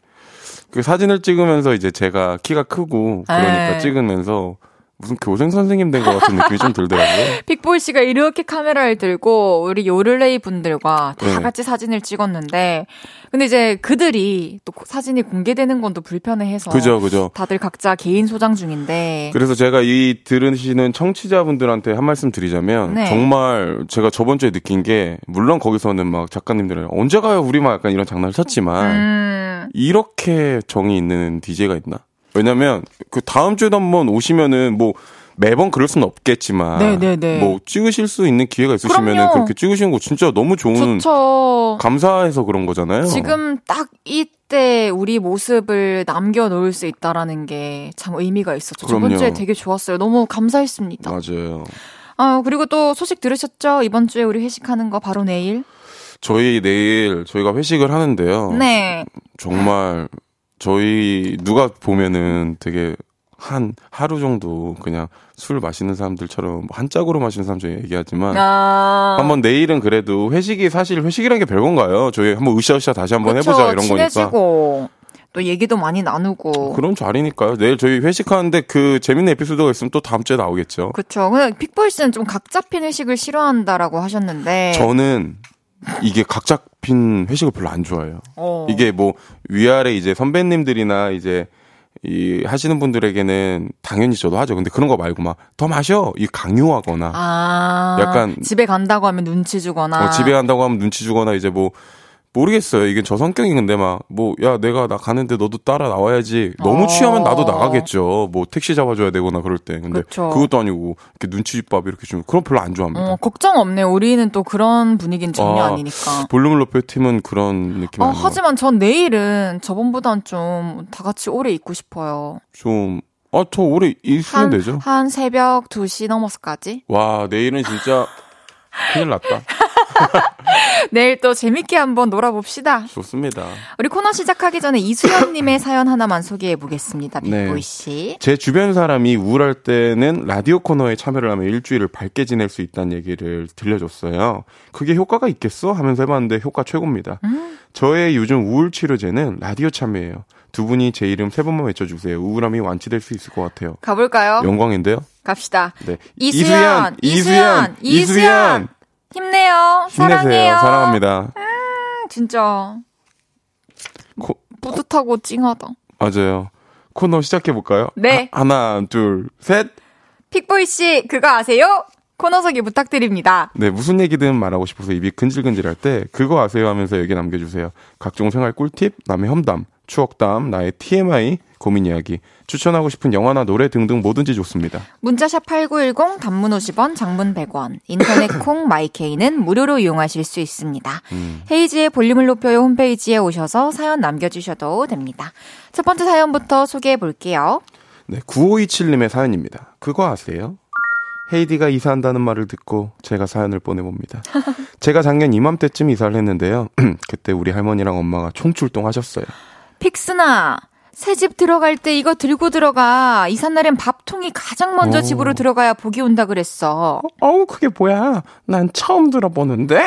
그 사진을 찍으면서 이제 제가 키가 크고 그러니까 에이. 찍으면서 무슨 교생 선생님 된 것 같은 느낌이 좀 들더라고요. 빅보이 씨가 이렇게 카메라를 들고 우리 요르레이 분들과 다 네. 같이 사진을 찍었는데 근데 이제 그들이 또 사진이 공개되는 건 또 불편해해서 그죠. 다들 각자 개인 소장 중인데 그래서 제가 이 들으시는 청취자분들한테 한 말씀 드리자면 네. 정말 제가 저번 주에 느낀 게 물론 거기서는 막 작가님들은 언제 가요 우리 막 약간 이런 장난을 쳤지만 이렇게 정이 있는 DJ가 있나? 왜냐면 그 다음 주에도 한번 오시면은 뭐 매번 그럴 수는 없겠지만 네네네. 뭐 찍으실 수 있는 기회가 있으시면은 그렇게 찍으시는 거 진짜 너무 좋은 좋죠. 감사해서 그런 거잖아요. 지금 딱 이때 우리 모습을 남겨놓을 수 있다라는 게 참 의미가 있었죠. 그럼요. 저번 주에 되게 좋았어요. 너무 감사했습니다. 맞아요. 아 그리고 또 소식 들으셨죠? 이번 주에 우리 회식하는 거 바로 내일. 저희가 회식을 하는데요. 네. 정말 저희 누가 보면은 되게 한 하루 정도 그냥 술 마시는 사람들처럼 한 짝으로 마시는 사람처럼 얘기하지만 한번 내일은 그래도 회식이 사실 회식이란 게 별건가요? 저희 한번 으쌰으쌰 다시 한번 그쵸, 해보자 이런 친해지고, 거니까. 또 얘기도 많이 나누고. 그런 자리니까요. 내일 저희 회식하는데 그 재밌는 에피소드가 있으면 또 다음 주에 나오겠죠. 그렇죠. 근데 픽보이 씨는 좀 각 잡힌 회식을 싫어한다라고 하셨는데 저는 이게 각 잡힌 회식을 별로 안 좋아해요. 이게 뭐 위아래 이제 선배님들이나 이제 이 하시는 분들에게는 당연히 저도 하죠. 근데 그런 거 말고 막 더 마셔 이 강요하거나 약간 집에 간다고 하면 눈치 주거나 집에 간다고 하면 눈치 주거나 이제 뭐 모르겠어요. 이게 저 성격이 근데 막 뭐 야 내가 나 가는데 너도 따라 나와야지. 너무 취하면 나도 나가겠죠. 뭐 택시 잡아줘야 되거나 그럴 때. 근데 그쵸. 그것도 아니고 이렇게 눈치밥 이렇게 주면 그런 별로 안 좋아합니다. 걱정 없네요. 우리는 또 그런 분위기는 전혀 아니니까. 볼륨을 높여 팀은 그런 느낌. 하지만 전 내일은 저번보단 좀 다 같이 오래 있고 싶어요. 좀. 더 오래 있으면 되죠. 한 새벽 2시 넘어서까지. 와 내일은 진짜 큰일 났다. 내일 또 재밌게 한번 놀아봅시다. 좋습니다. 우리 코너 시작하기 전에 이수연님의 사연 하나만 소개해보겠습니다. 빅보이 씨. 제 주변 사람이 우울할 때는 라디오 코너에 참여를 하면 일주일을 밝게 지낼 수 있다는 얘기를 들려줬어요. 그게 효과가 있겠어? 하면서 해봤는데 효과 최고입니다. 저의 요즘 우울치료제는 라디오 참여예요. 두 분이 제 이름 3번만 외쳐주세요. 우울함이 완치될 수 있을 것 같아요. 가볼까요? 영광인데요. 갑시다. 네. 이수연. 힘내요. 사랑해요. 사랑합니다. 진짜 뿌듯하고 찡하다. 맞아요. 코너 시작해볼까요? 네. 하나, 둘, 셋. 픽보이 씨 그거 아세요? 코너 소개 부탁드립니다. 네. 무슨 얘기든 말하고 싶어서 입이 근질근질할 때 그거 아세요 하면서 얘기 남겨주세요. 각종 생활 꿀팁, 남의 험담, 추억담, 나의 TMI, 고민 이야기, 추천하고 싶은 영화나 노래 등등 뭐든지 좋습니다. 문자샵 8910, 단문 50원, 장문 100원, 인터넷 콩 마이케이는 무료로 이용하실 수 있습니다. 헤이지의 볼륨을 높여요 홈페이지에 오셔서 사연 남겨주셔도 됩니다. 첫 번째 사연부터 소개해볼게요. 네, 9527님의 사연입니다. 그거 아세요? 헤이디가 이사한다는 말을 듣고 제가 사연을 보내봅니다. 제가 작년 이맘때쯤 이사를 했는데요. 그때 우리 할머니랑 엄마가 총출동하셨어요. 픽스나 새집 들어갈 때 이거 들고 들어가. 이삿날엔 밥통이 가장 먼저 집으로 들어가야 복이 온다 그랬어. 어우 그게 뭐야. 난 처음 들어보는데.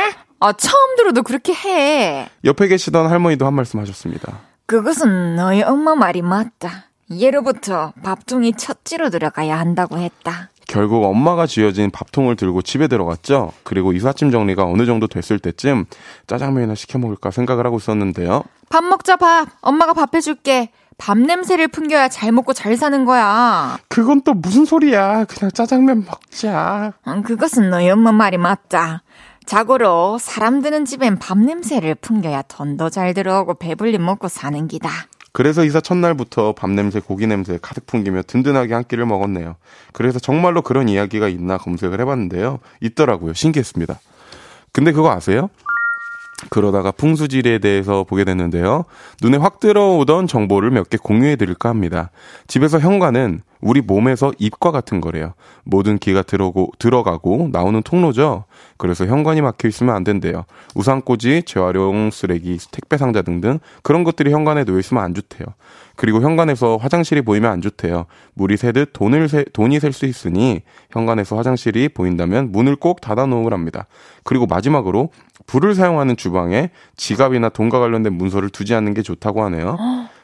처음 들어도 그렇게 해. 옆에 계시던 할머니도 한 말씀 하셨습니다. 그것은 너희 엄마 말이 맞다. 예로부터 밥통이 첫째로 들어가야 한다고 했다. 결국 엄마가 쥐어진 밥통을 들고 집에 들어갔죠. 그리고 이삿짐 정리가 어느 정도 됐을 때쯤 짜장면이나 시켜 먹을까 생각을 하고 있었는데요. 밥 먹자 밥. 엄마가 밥 해줄게. 밥 냄새를 풍겨야 잘 먹고 잘 사는 거야. 그건 또 무슨 소리야. 그냥 짜장면 먹자. 그것은 너희 엄마 말이 맞다. 자고로 사람 드는 집엔 밥 냄새를 풍겨야 돈도 잘 들어오고 배불리 먹고 사는 기다. 그래서 이사 첫날부터 밥 냄새, 고기 냄새 가득 풍기며 든든하게 한 끼를 먹었네요. 그래서 정말로 그런 이야기가 있나 검색을 해봤는데요. 있더라고요. 신기했습니다. 근데 그거 아세요? 그러다가 풍수지리에 대해서 보게 됐는데요. 눈에 확 들어오던 정보를 몇 개 공유해드릴까 합니다. 집에서 현관은 우리 몸에서 입과 같은 거래요. 모든 기가 들어가고 나오는 통로죠. 그래서 현관이 막혀있으면 안 된대요. 우산꽂이, 재활용 쓰레기, 택배상자 등등 그런 것들이 현관에 놓여있으면 안 좋대요. 그리고 현관에서 화장실이 보이면 안 좋대요. 물이 새듯 돈이 셀 수 있으니 현관에서 화장실이 보인다면 문을 꼭 닫아놓으랍니다. 그리고 마지막으로 불을 사용하는 주방에 지갑이나 돈과 관련된 문서를 두지 않는 게 좋다고 하네요.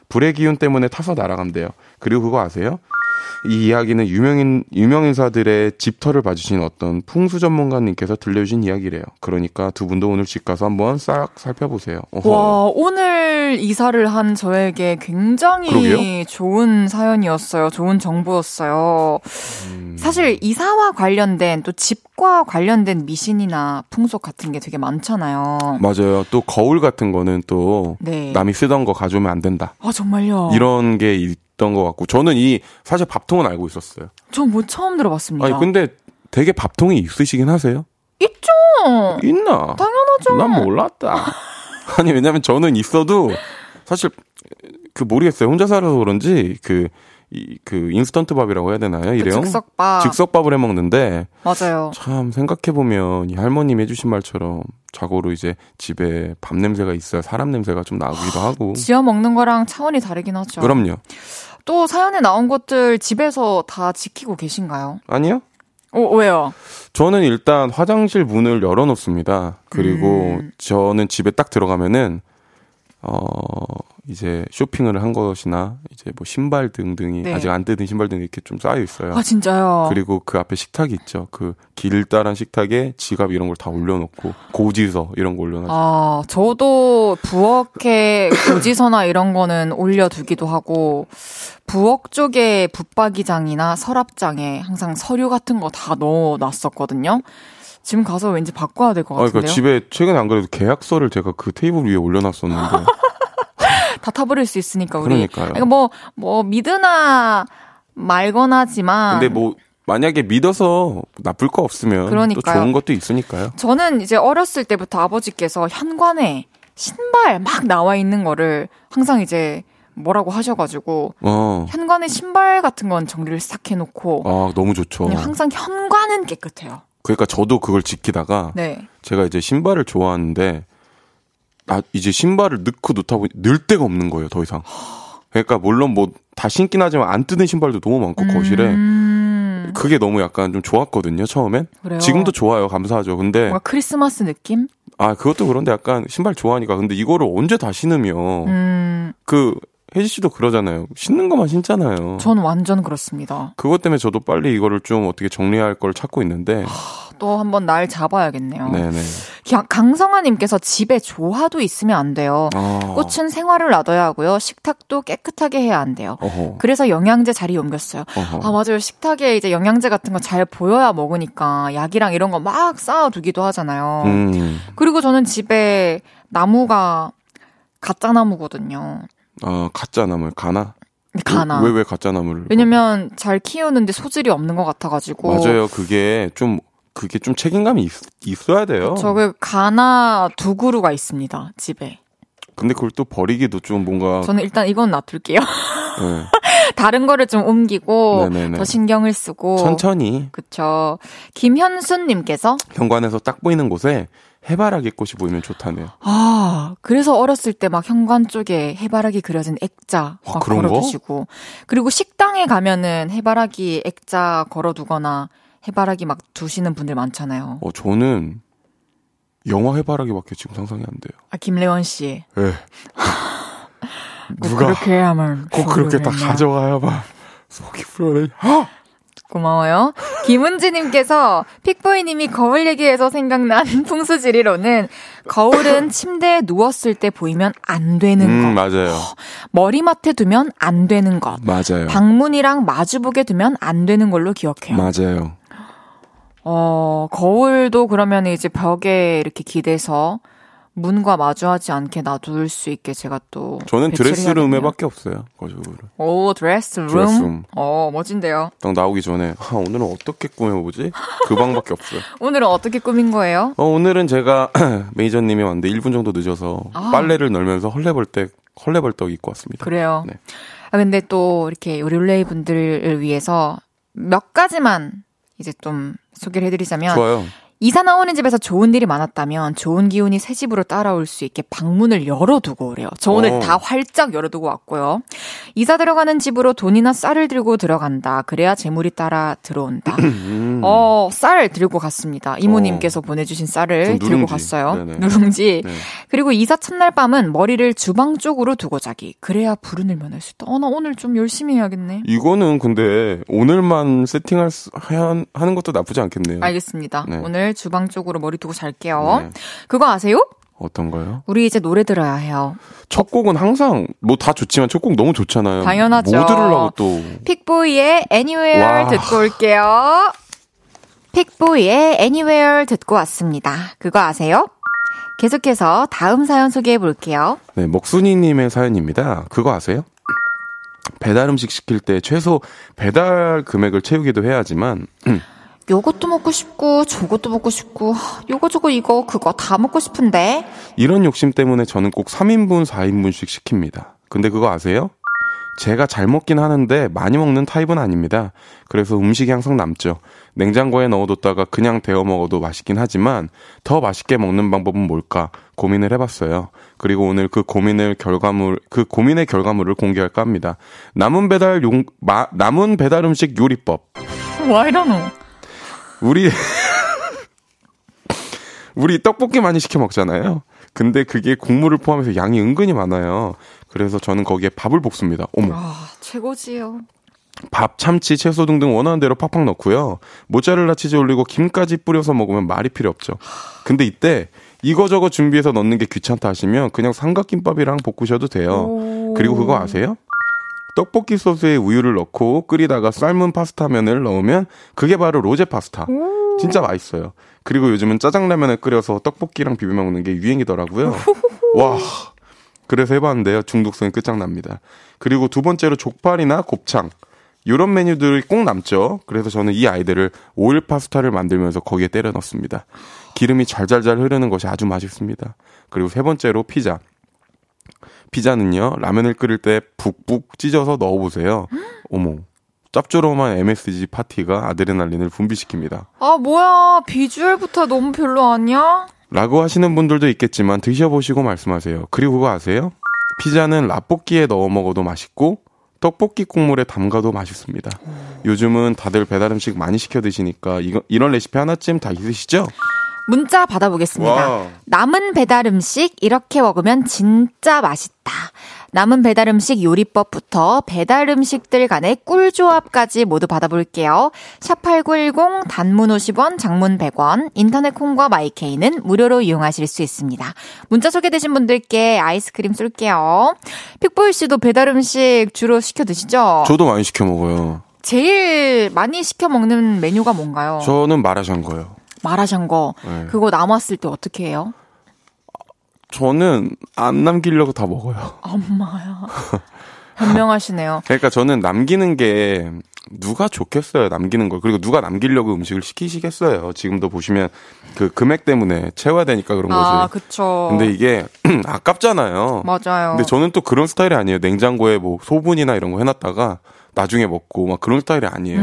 불의 기운 때문에 타서 날아간대요. 그리고 그거 아세요? 이 이야기는 유명인사들의 집터를 봐주신 어떤 풍수 전문가님께서 들려주신 이야기래요. 그러니까 두 분도 오늘 집 가서 한번 싹 살펴보세요. 어허. 와, 오늘 이사를 한 저에게 굉장히 그러게요? 좋은 사연이었어요. 좋은 정보였어요. 사실 이사와 관련된 또 집과 관련된 미신이나 풍속 같은 게 되게 많잖아요. 맞아요. 또 거울 같은 거는 또 네. 남이 쓰던 거 가져오면 안 된다. 아 정말요? 이런 게 있던 것 같고 저는 사실 밥통은 알고 있었어요. 저 뭐 처음 들어봤습니다. 아니 근데 되게 밥통이 있으시긴 하세요? 있죠. 있나? 당연하죠. 난 몰랐다. 아니 왜냐면 저는 있어도 사실 그 모르겠어요. 혼자 살아서 그런지 그 인스턴트 밥이라고 해야 되나요? 일회용? 그 즉석밥을 해 먹는데 맞아요. 참 생각해 보면 이 할머님이 해주신 말처럼 자고로 이제 집에 밥 냄새가 있어야 사람 냄새가 좀 나기도 하고 지어 먹는 거랑 차원이 다르긴 하죠. 그럼요. 또 사연에 나온 것들 집에서 다 지키고 계신가요? 아니요. 왜요? 저는 일단 화장실 문을 열어놓습니다. 그리고 저는 집에 딱 들어가면은 이제 쇼핑을 한 것이나 이제 뭐 신발 등등이 네. 아직 안 뜯은 신발 등이 이렇게 좀 쌓여 있어요. 아 진짜요? 그리고 그 앞에 식탁이 있죠. 그 길다란 식탁에 지갑 이런 걸 다 올려놓고 고지서 이런 거 올려놔요. 아 저도 부엌에 고지서나 이런 거는 올려두기도 하고 부엌 쪽에 붙박이장이나 서랍장에 항상 서류 같은 거 다 넣어놨었거든요. 지금 가서 왠지 바꿔야 될 것 같은데요. 그러니까 집에 최근에 안 그래도 계약서를 제가 그 테이블 위에 올려놨었는데 다 타버릴 수 있으니까 우리. 그러니까요. 그러니까 뭐 믿으나 말거나지만. 근데 뭐 만약에 믿어서 나쁠 거 없으면 그러니까요. 또 좋은 것도 있으니까요. 저는 이제 어렸을 때부터 아버지께서 현관에 신발 막 나와 있는 거를 항상 이제. 뭐라고 하셔가지고 현관에 신발 같은 건 정리를 싹 해놓고 아 너무 좋죠. 항상 현관은 깨끗해요. 그러니까 저도 그걸 지키다가 네. 제가 이제 신발을 좋아하는데 이제 신발을 넣을 데가 없는 거예요 더 이상. 그러니까 물론 뭐 다 신긴 하지만 안 뜯은 신발도 너무 많고 거실에 그게 너무 약간 좀 좋았거든요 처음엔. 그래요? 지금도 좋아요 감사하죠. 근데 뭔가 크리스마스 느낌? 아 그것도 그런데 약간 신발 좋아하니까 근데 이거를 언제 다 신으며 혜지 씨도 그러잖아요. 신는 것만 신잖아요. 전 완전 그렇습니다. 그것 때문에 저도 빨리 이거를 좀 어떻게 정리할 걸 찾고 있는데 또 한번 날 잡아야겠네요. 네네. 강성아님께서 집에 조화도 있으면 안 돼요. 꽃은 생화를 놔둬야 하고요. 식탁도 깨끗하게 해야 안 돼요. 어허. 그래서 영양제 자리 옮겼어요. 어허. 아 맞아요. 식탁에 이제 영양제 같은 거 잘 보여야 먹으니까 약이랑 이런 거 막 쌓아두기도 하잖아요. 그리고 저는 집에 나무가 가짜 나무거든요. 아 가짜 나물 가나 왜 가짜 나물을 왜냐면 잘 키우는데 소질이 없는 것 같아가지고 맞아요 그게 좀 책임감이 있어야 돼요. 그 가나 두 그루가 있습니다 집에. 근데 그걸 또 버리기도 좀 뭔가 저는 일단 이건 놔둘게요. 네. 다른 거를 좀 옮기고 네네네. 더 신경을 쓰고 천천히 그렇죠. 김현순님께서 현관에서 딱 보이는 곳에 해바라기 꽃이 보이면 좋다네요. 아, 그래서 어렸을 때 막 현관 쪽에 해바라기 그려진 액자 와, 막 걸어두시고 그리고 식당에 가면은 해바라기 액자 걸어두거나 해바라기 막 두시는 분들 많잖아요. 저는 영화 해바라기밖에 지금 상상이 안 돼요. 아, 김래원 씨. 예. 네. 누가 그렇게 해야만 꼭 그렇게 다 가져가야만 속이 풀어내. 하! 고마워요. 김은지님께서 픽보이님이 거울 얘기해서 생각난 풍수지리로는 거울은 침대에 누웠을 때 보이면 안 되는 것. 맞아요. 머리맡에 두면 안 되는 것. 맞아요. 방문이랑 마주보게 두면 안 되는 걸로 기억해요. 맞아요. 거울도 그러면 이제 벽에 이렇게 기대서 문과 마주하지 않게 놔둘 수 있게 제가 또 저는 드레스룸에밖에 없어요. 거실로. 오, 드레스룸. 멋진데요. 딱 나오기 전에 오늘은 어떻게 꾸며보지? 그 방밖에 없어요. 오늘은 어떻게 꾸민 거예요? 오늘은 제가 매니저님이 왔는데 1분 정도 늦어서 빨래를 널면서 헐레벌떡 입고 왔습니다. 그래요. 네. 근데 또 이렇게 릴레이 분들을 위해서 몇 가지만 이제 좀 소개를 해드리자면. 좋아요. 이사 나오는 집에서 좋은 일이 많았다면 좋은 기운이 새 집으로 따라올 수 있게 방문을 열어두고 오래요. 저 오늘 다 활짝 열어두고 왔고요. 이사 들어가는 집으로 돈이나 쌀을 들고 들어간다. 그래야 재물이 따라 들어온다. 쌀 들고 갔습니다. 이모님께서 보내주신 쌀을 들고 갔어요. 네네. 누룽지. 네. 그리고 이사 첫날 밤은 머리를 주방 쪽으로 두고 자기. 그래야 불운을 면할 수 있다. 나 오늘 좀 열심히 해야겠네. 이거는 근데 오늘만 하는 것도 나쁘지 않겠네요. 알겠습니다. 네. 오늘 주방 쪽으로 머리 두고 잘게요. 네. 그거 아세요? 어떤 거요? 우리 이제 노래 들어야 해요. 첫 곡은 항상 뭐 다 좋지만 첫 곡 너무 좋잖아요. 당연하죠. 뭐 들으려고 또. 픽보이의 Anywhere 듣고 올게요. 픽보이의 Anywhere 듣고 왔습니다. 그거 아세요? 계속해서 다음 사연 소개해 볼게요. 네, 먹순이님의 사연입니다. 그거 아세요? 배달 음식 시킬 때 최소 배달 금액을 채우기도 해야지만 요것도 먹고 싶고 저것도 먹고 싶고 요거저거 이거 그거 다 먹고 싶은데 이런 욕심 때문에 저는 꼭 3인분 4인분씩 시킵니다. 근데 그거 아세요? 제가 잘 먹긴 하는데 많이 먹는 타입은 아닙니다. 그래서 음식이 항상 남죠. 냉장고에 넣어뒀다가 그냥 데워 먹어도 맛있긴 하지만 더 맛있게 먹는 방법은 뭘까 고민을 해봤어요. 그리고 오늘 그 고민의 결과물을 공개할까 합니다. 남은 배달 음식 요리법. Why don't know? 우리 떡볶이 많이 시켜 먹잖아요. 근데 그게 국물을 포함해서 양이 은근히 많아요. 그래서 저는 거기에 밥을 볶습니다. 어머. 최고지요. 밥, 참치, 채소 등등 원하는 대로 팍팍 넣고요. 모짜렐라 치즈 올리고 김까지 뿌려서 먹으면 말이 필요 없죠. 근데 이때 이거저거 준비해서 넣는 게 귀찮다 하시면 그냥 삼각김밥이랑 볶으셔도 돼요. 그리고 그거 아세요? 떡볶이 소스에 우유를 넣고 끓이다가 삶은 파스타면을 넣으면 그게 바로 로제 파스타. 진짜 맛있어요. 그리고 요즘은 짜장라면을 끓여서 떡볶이랑 비벼 먹는 게 유행이더라고요. 와, 그래서 해봤는데요. 중독성이 끝장납니다. 그리고 두 번째로 족발이나 곱창. 이런 메뉴들이 꼭 남죠. 그래서 저는 이 아이들을 오일 파스타를 만들면서 거기에 때려 넣습니다. 기름이 잘잘잘 흐르는 것이 아주 맛있습니다. 그리고 세 번째로 피자. 피자는요, 라면을 끓일 때 북북 찢어서 넣어보세요. 어머, 짭조름한 MSG 파티가 아드레날린을 분비시킵니다. 뭐야, 비주얼부터 너무 별로 아니야? 라고 하시는 분들도 있겠지만 드셔보시고 말씀하세요. 그리고 그거 아세요? 피자는 라볶이에 넣어 먹어도 맛있고 떡볶이 국물에 담가도 맛있습니다. 요즘은 다들 배달 음식 많이 시켜 드시니까 이런 레시피 하나쯤 다 있으시죠? 문자 받아보겠습니다. 와. 남은 배달 음식 이렇게 먹으면 진짜 맛있다. 남은 배달 음식 요리법부터 배달 음식들 간의 꿀조합까지 모두 받아볼게요. 샵8910 단문 50원, 장문 100원, 인터넷 콩과 마이케이는 무료로 이용하실 수 있습니다. 문자 소개되신 분들께 아이스크림 쏠게요. 픽보이 씨도 배달 음식 주로 시켜 드시죠? 저도 많이 시켜 먹어요. 제일 많이 시켜 먹는 메뉴가 뭔가요? 저는 마라샹궈요. 마라샹궈. 네. 그거 남았을 때 어떻게 해요? 저는 안 남기려고 다 먹어요. 엄마야. 현명하시네요. 그러니까 저는 남기는 게 누가 좋겠어요. 남기는 걸. 그리고 누가 남기려고 음식을 시키시겠어요. 지금도 보시면 그 금액 때문에 채워야 되니까 그런 거죠. 그쵸. 근데 이게 아깝잖아요. 맞아요. 근데 저는 또 그런 스타일이 아니에요. 냉장고에 뭐 소분이나 이런 거 해놨다가 나중에 먹고 막 그런 스타일이 아니에요.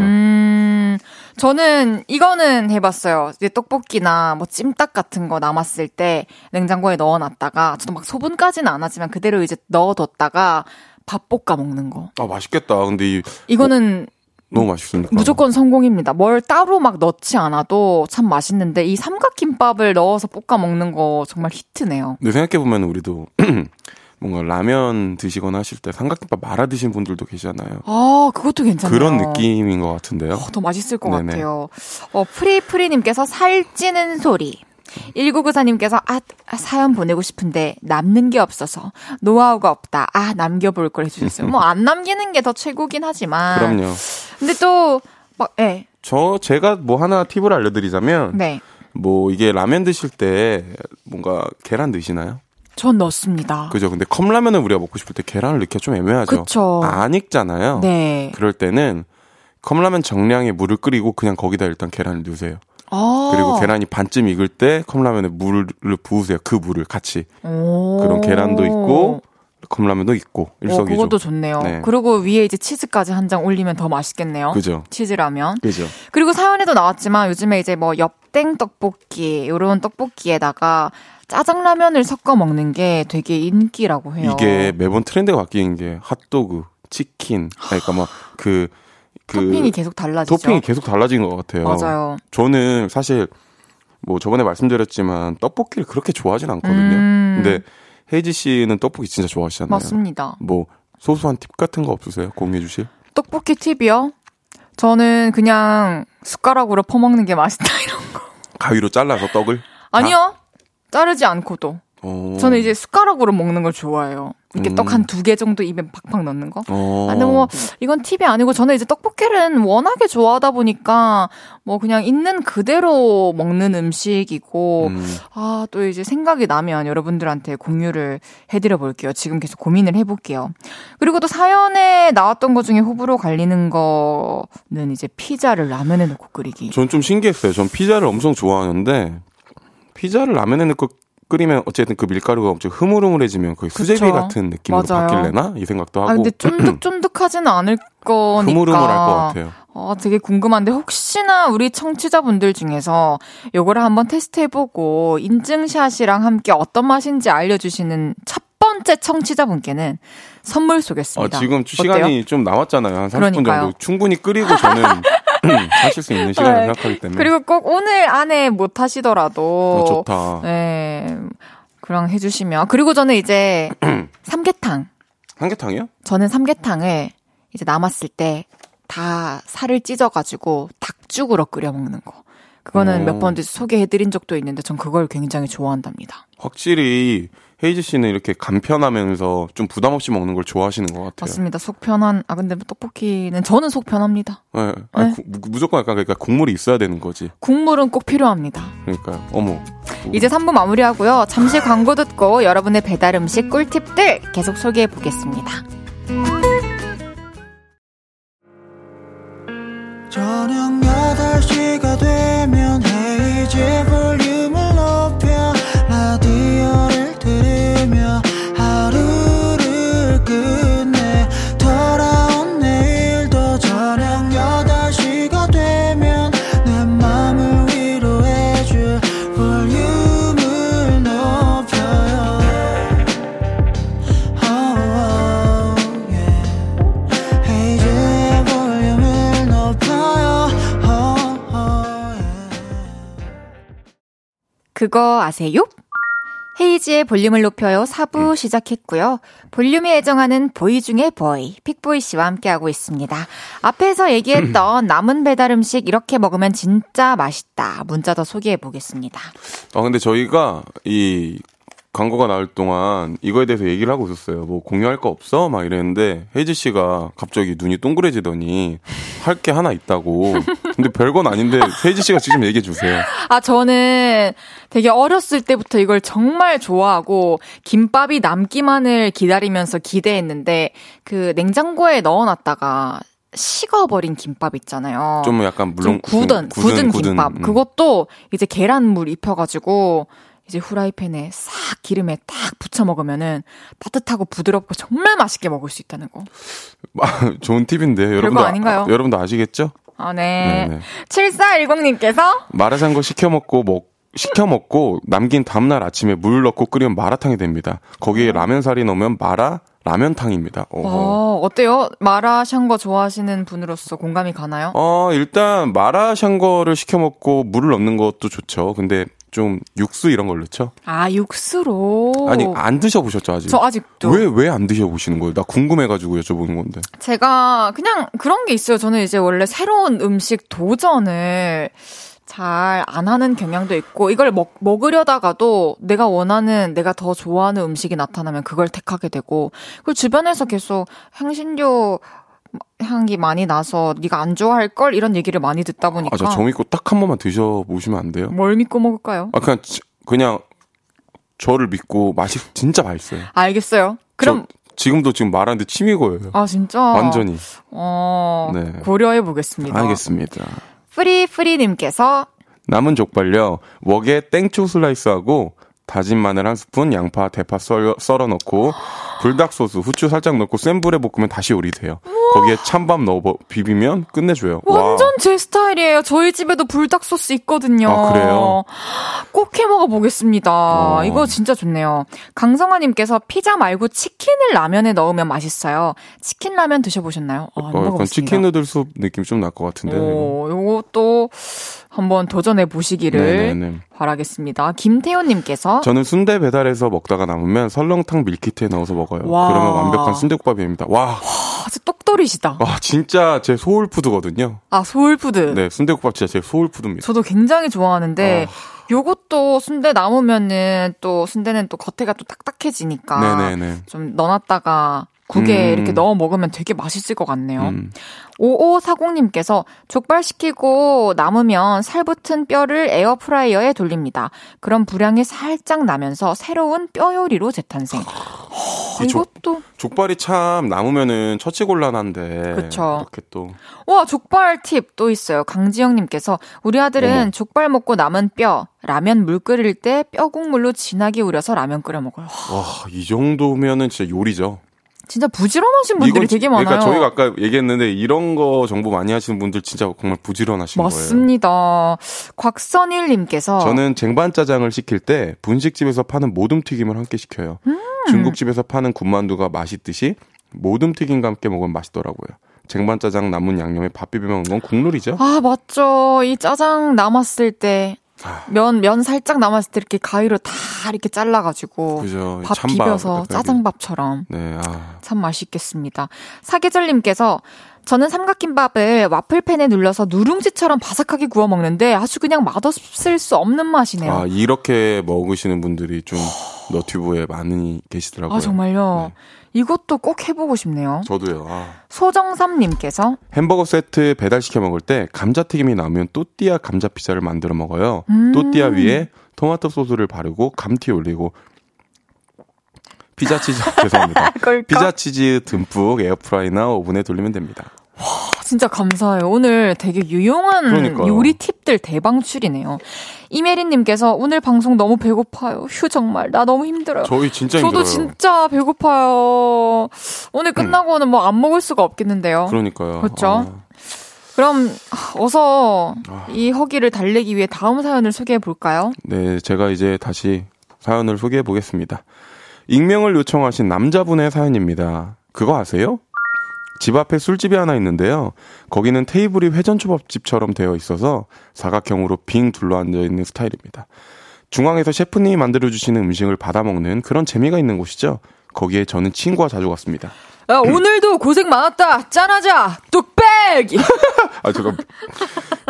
저는 이거는 해봤어요. 이제 떡볶이나 뭐 찜닭 같은 거 남았을 때 냉장고에 넣어놨다가 저도 막 소분까지는 안 하지만 그대로 이제 넣어뒀다가 밥 볶아 먹는 거. 맛있겠다. 근데 이거는 너무 맛있습니다. 무조건 성공입니다. 뭘 따로 막 넣지 않아도 참 맛있는데 이 삼각김밥을 넣어서 볶아 먹는 거 정말 히트네요. 근데 생각해보면 우리도 뭔가 라면 드시거나 하실 때 삼각김밥 말아 드신 분들도 계시잖아요. 그것도 괜찮아요. 그런 느낌인 것 같은데요. 더 맛있을 것 네네. 같아요. 프리님께서 살찌는 소리. 1994님께서 사연 보내고 싶은데 남는 게 없어서 노하우가 없다. 남겨볼 걸 해주셨어요. 뭐 안 남기는 게 더 최고긴 하지만. 그럼요. 근데 또 막 제가 뭐 하나 팁을 알려드리자면, 네. 뭐 이게 라면 드실 때 뭔가 계란 넣으시나요? 전 넣습니다. 그죠. 근데 컵라면을 우리가 먹고 싶을 때 계란을 넣기가 좀 애매하죠. 그렇죠. 안 익잖아요. 네. 그럴 때는 컵라면 정량의 물을 끓이고 그냥 거기다 일단 계란을 넣으세요. 그리고 계란이 반쯤 익을 때 컵라면에 물을 부으세요. 그 물을 같이. 그런 계란도 있고 컵라면도 있고 일석이조. 그것도 좋네요. 네. 그리고 위에 이제 치즈까지 한 장 올리면 더 맛있겠네요. 그죠. 치즈라면. 그죠. 그리고 사연에도 나왔지만 요즘에 이제 뭐 엽땡 떡볶이 이런 떡볶이에다가 짜장라면을 섞어 먹는 게 되게 인기라고 해요. 이게 매번 트렌드가 바뀌는 게 핫도그, 치킨, 그러니까 막 토핑이 계속 달라지죠. 토핑이 계속 달라진 것 같아요. 맞아요. 저는 사실 뭐 저번에 말씀드렸지만 떡볶이를 그렇게 좋아하진 않거든요. 근데 헤이지 씨는 떡볶이 진짜 좋아하시잖아요. 맞습니다. 뭐 소소한 팁 같은 거 없으세요? 공유해 주실? 떡볶이 팁이요? 저는 그냥 숟가락으로 퍼먹는 게 맛있다 이런 거. 가위로 잘라서 떡을? 아니요. 자르지 않고도. 저는 이제 숟가락으로 먹는 걸 좋아해요. 이렇게 떡 한 2개 정도 입에 팍팍 넣는 거. 근데 뭐 이건 팁이 아니고 저는 이제 떡볶이는 워낙에 좋아하다 보니까 뭐 그냥 있는 그대로 먹는 음식이고 아, 또 이제 생각이 나면 여러분들한테 공유를 해드려 볼게요. 지금 계속 고민을 해볼게요. 그리고 또 사연에 나왔던 것 중에 호불호 갈리는 거는 이제 피자를 라면에 넣고 끓이기. 전 좀 신기했어요. 전 피자를 엄청 좋아하는데 피자를 라면에 넣고 끓이면 어쨌든 그 밀가루가 엄청 흐물흐물해지면 거의 수제비 그쵸? 같은 느낌으로 맞아요. 바뀔래나? 이 생각도 하고. 아, 근데 쫀득쫀득하지는 않을 거니까. 흐물흐물할 것 같아요. 되게 궁금한데 혹시나 우리 청취자분들 중에서 요거를 한번 테스트해보고 인증샷이랑 함께 어떤 맛인지 알려주시는 첫 번째 청취자분께는 선물 쏘겠습니다. 지금 시간이 어때요? 좀 나왔잖아요. 한 30분 그러니까요. 정도 충분히 끓이고 저는 하실 수 있는 시간을 생각하기 때문에. 그리고 꼭 오늘 안에 못 하시더라도 좋다. 네, 그냥 해주시면. 그리고 저는 이제 삼계탕. 삼계탕이요? 저는 삼계탕을 이제 남았을 때 다 살을 찢어가지고 닭죽으로 끓여 먹는 거. 그거는 몇 번 소개해드린 적도 있는데 전 그걸 굉장히 좋아한답니다. 확실히 헤이즈 씨는 이렇게 간편하면서 좀 부담 없이 먹는 걸 좋아하시는 것 같아요. 맞습니다. 속 편한. 아 근데 떡볶이는 저는 속 편합니다. 네. 아니, 네. 무조건 약간 그러니까 국물이 있어야 되는 거지. 국물은 꼭 필요합니다. 그러니까요. 어머. 이제 3부 마무리하고요. 잠시 광고 듣고 여러분의 배달 음식 꿀팁들 계속 소개해 보겠습니다. 저녁 8시가 되면 헤이즈 볼륨을 높여 라디오를 하루를 끝내 돌아온 내일도 저녁 8시가 되면 내 맘을 위로해줄 볼륨을 높여요. Oh, yeah. 헤이즈의 볼륨을 높여요. Oh, yeah. 그거 아세요? 헤이지의 볼륨을 높여요. 4부 시작했고요. 볼륨이 애정하는 보이 중에 보이, 픽보이 씨와 함께하고 있습니다. 앞에서 얘기했던 남은 배달 음식 이렇게 먹으면 진짜 맛있다. 문자 더 소개해보겠습니다. 근데 저희가 이 광고가 나올 동안 이거에 대해서 얘기를 하고 있었어요. 뭐 공유할 거 없어? 막 이랬는데 헤이즈 씨가 갑자기 눈이 동그래지더니 할 게 하나 있다고. 근데 별건 아닌데 헤이즈 씨가 지금 얘기해 주세요. 저는 되게 어렸을 때부터 이걸 정말 좋아하고 김밥이 남기만을 기다리면서 기대했는데 그 냉장고에 넣어놨다가 식어버린 김밥 있잖아요. 좀 약간 물론 좀 굳은 김밥. 그것도 이제 계란물 입혀가지고 이제 후라이팬에 싹 기름에 딱 붙여 먹으면은 따뜻하고 부드럽고 정말 맛있게 먹을 수 있다는 거. 좋은 팁인데 여러분도 아닌가요? 여러분도 아시겠죠? 네. 7410님께서 마라샹궈 시켜 먹고 남긴 다음 날 아침에 물 넣고 끓이면 마라탕이 됩니다. 거기에 라면사리 넣으면 라면탕입니다. 어때요? 마라샹궈 좋아하시는 분으로서 공감이 가나요? 일단 마라샹궈를 시켜 먹고 물을 넣는 것도 좋죠. 근데 좀 육수 이런 걸 넣죠? 육수로? 아니, 안 드셔보셨죠, 아직? 저 아직도. 왜 안 드셔보시는 거예요? 나 궁금해가지고 여쭤보는 건데. 제가 그냥 그런 게 있어요. 저는 이제 원래 새로운 음식 도전을 잘 안 하는 경향도 있고 이걸 먹으려다가도 내가 더 좋아하는 음식이 나타나면 그걸 택하게 되고 그리고 주변에서 계속 향신료 향이 많이 나서 네가 안 좋아할 걸 이런 얘기를 많이 듣다 보니까. 아, 저 정있고 딱 한 번만 드셔보시면 안 돼요? 뭘 믿고 먹을까요? 아, 그냥 저를 믿고 맛이 진짜 맛있어요. 알겠어요. 그럼 지금도 지금 말하는데 침이 고여요. 아, 진짜? 완전히. 네. 고려해 보겠습니다. 알겠습니다. 프리프리님께서 남은 족발요. 웍에 땡초 슬라이스하고 다진 마늘 한 스푼, 양파, 대파 썰어 넣고 불닭 소스, 후추 살짝 넣고 센 불에 볶으면 다시 요리돼요. 거기에 찬밥 넣어 비비면 끝내줘요. 완전 와. 제 스타일이에요. 저희 집에도 불닭 소스 있거든요. 아, 그래요? 꼭 해 먹어보겠습니다. 이거 진짜 좋네요. 강성아님께서 피자 말고 치킨을 라면에 넣으면 맛있어요. 치킨 라면 드셔보셨나요? 안 먹어봤습니다. 치킨 누들숲 느낌 좀 날 것 같은데. 이것도 한번 도전해 보시기를 바라겠습니다. 김태호님께서 저는 순대 배달해서 먹다가 남으면 설렁탕 밀키트에 넣어서 먹어요. 와. 그러면 완벽한 순대국밥입니다. 와, 진짜 똑돌이시다. 와, 진짜 제 소울푸드거든요. 아, 소울푸드. 네, 순대국밥 진짜 제 소울푸드입니다. 저도 굉장히 좋아하는데 요것도 순대 남으면은 또 순대는 또 겉에가 또 딱딱해지니까 좀 넣어놨다가 국에 이렇게 넣어 먹으면 되게 맛있을 것 같네요. 5540님께서 족발 시키고 남으면 살 붙은 뼈를 에어프라이어에 돌립니다. 그럼 불향이 살짝 나면서 새로운 뼈 요리로 재탄생. 이것도 족발이 참 남으면은 처치곤란한데. 그렇죠. 이렇게 또. 와, 족발 팁 또 있어요. 강지영님께서 우리 아들은 족발 먹고 남은 뼈 라면 물 끓일 때 뼈 국물로 진하게 우려서 라면 끓여 먹어요. 와, 이 정도면은 진짜 요리죠. 진짜 부지런하신 분들이 되게 많아요. 그러니까 저희가 아까 얘기했는데 이런 거 정보 많이 하시는 분들 진짜 정말 부지런하신 맞습니다. 거예요. 맞습니다. 곽선일님께서 저는 쟁반짜장을 시킬 때 분식집에서 파는 모둠튀김을 함께 시켜요. 중국집에서 파는 군만두가 맛있듯이 모둠튀김과 함께 먹으면 맛있더라고요. 쟁반짜장 남은 양념에 밥 비벼 먹는 건 국룰이죠. 아, 맞죠. 이 짜장 남았을 때 면 살짝 남았을 때 이렇게 가위로 다 이렇게 잘라가지고 그죠. 밥 비벼서 짜장밥처럼 참 맛있겠습니다. 사계절님께서 저는 삼각김밥을 와플팬에 눌러서 누룽지처럼 바삭하게 구워 먹는데 아주 그냥 맛없을 수 없는 맛이네요. 아, 이렇게 먹으시는 분들이 좀 너튜브에 많이 계시더라고요. 아, 정말요? 네. 이것도 꼭 해보고 싶네요. 저도요. 소정삼님께서 햄버거 세트 배달시켜 먹을 때 감자튀김이 나오면 또띠아 감자피자를 만들어 먹어요. 또띠아 위에 토마토 소스를 바르고 감튀 올리고 피자치즈 죄송합니다. 피자치즈 듬뿍 에어프라이나 오븐에 돌리면 됩니다. 와, 진짜 감사해요. 오늘 되게 유용한 요리 팁들 대방출이네요. 이메리님께서 오늘 방송 너무 배고파요. 휴, 정말 나 너무 힘들어요. 저희 진짜 힘들어요. 저도 진짜 배고파요. 오늘 끝나고는 뭐 안 먹을 수가 없겠는데요. 그러니까요. 그렇죠. 그럼 어서 이 허기를 달래기 위해 다음 사연을 소개해 볼까요? 네, 제가 이제 다시 사연을 소개해 보겠습니다. 익명을 요청하신 남자분의 사연입니다. 그거 아세요? 집 앞에 술집이 하나 있는데요. 거기는 테이블이 회전초밥집처럼 되어 있어서 사각형으로 빙 둘러앉아 있는 스타일입니다. 중앙에서 셰프님이 만들어주시는 음식을 받아먹는 그런 재미가 있는 곳이죠. 거기에 저는 친구와 자주 갔습니다. 야, 오늘도 고생 많았다. 짠하자. 뚝배기. 아, 잠깐.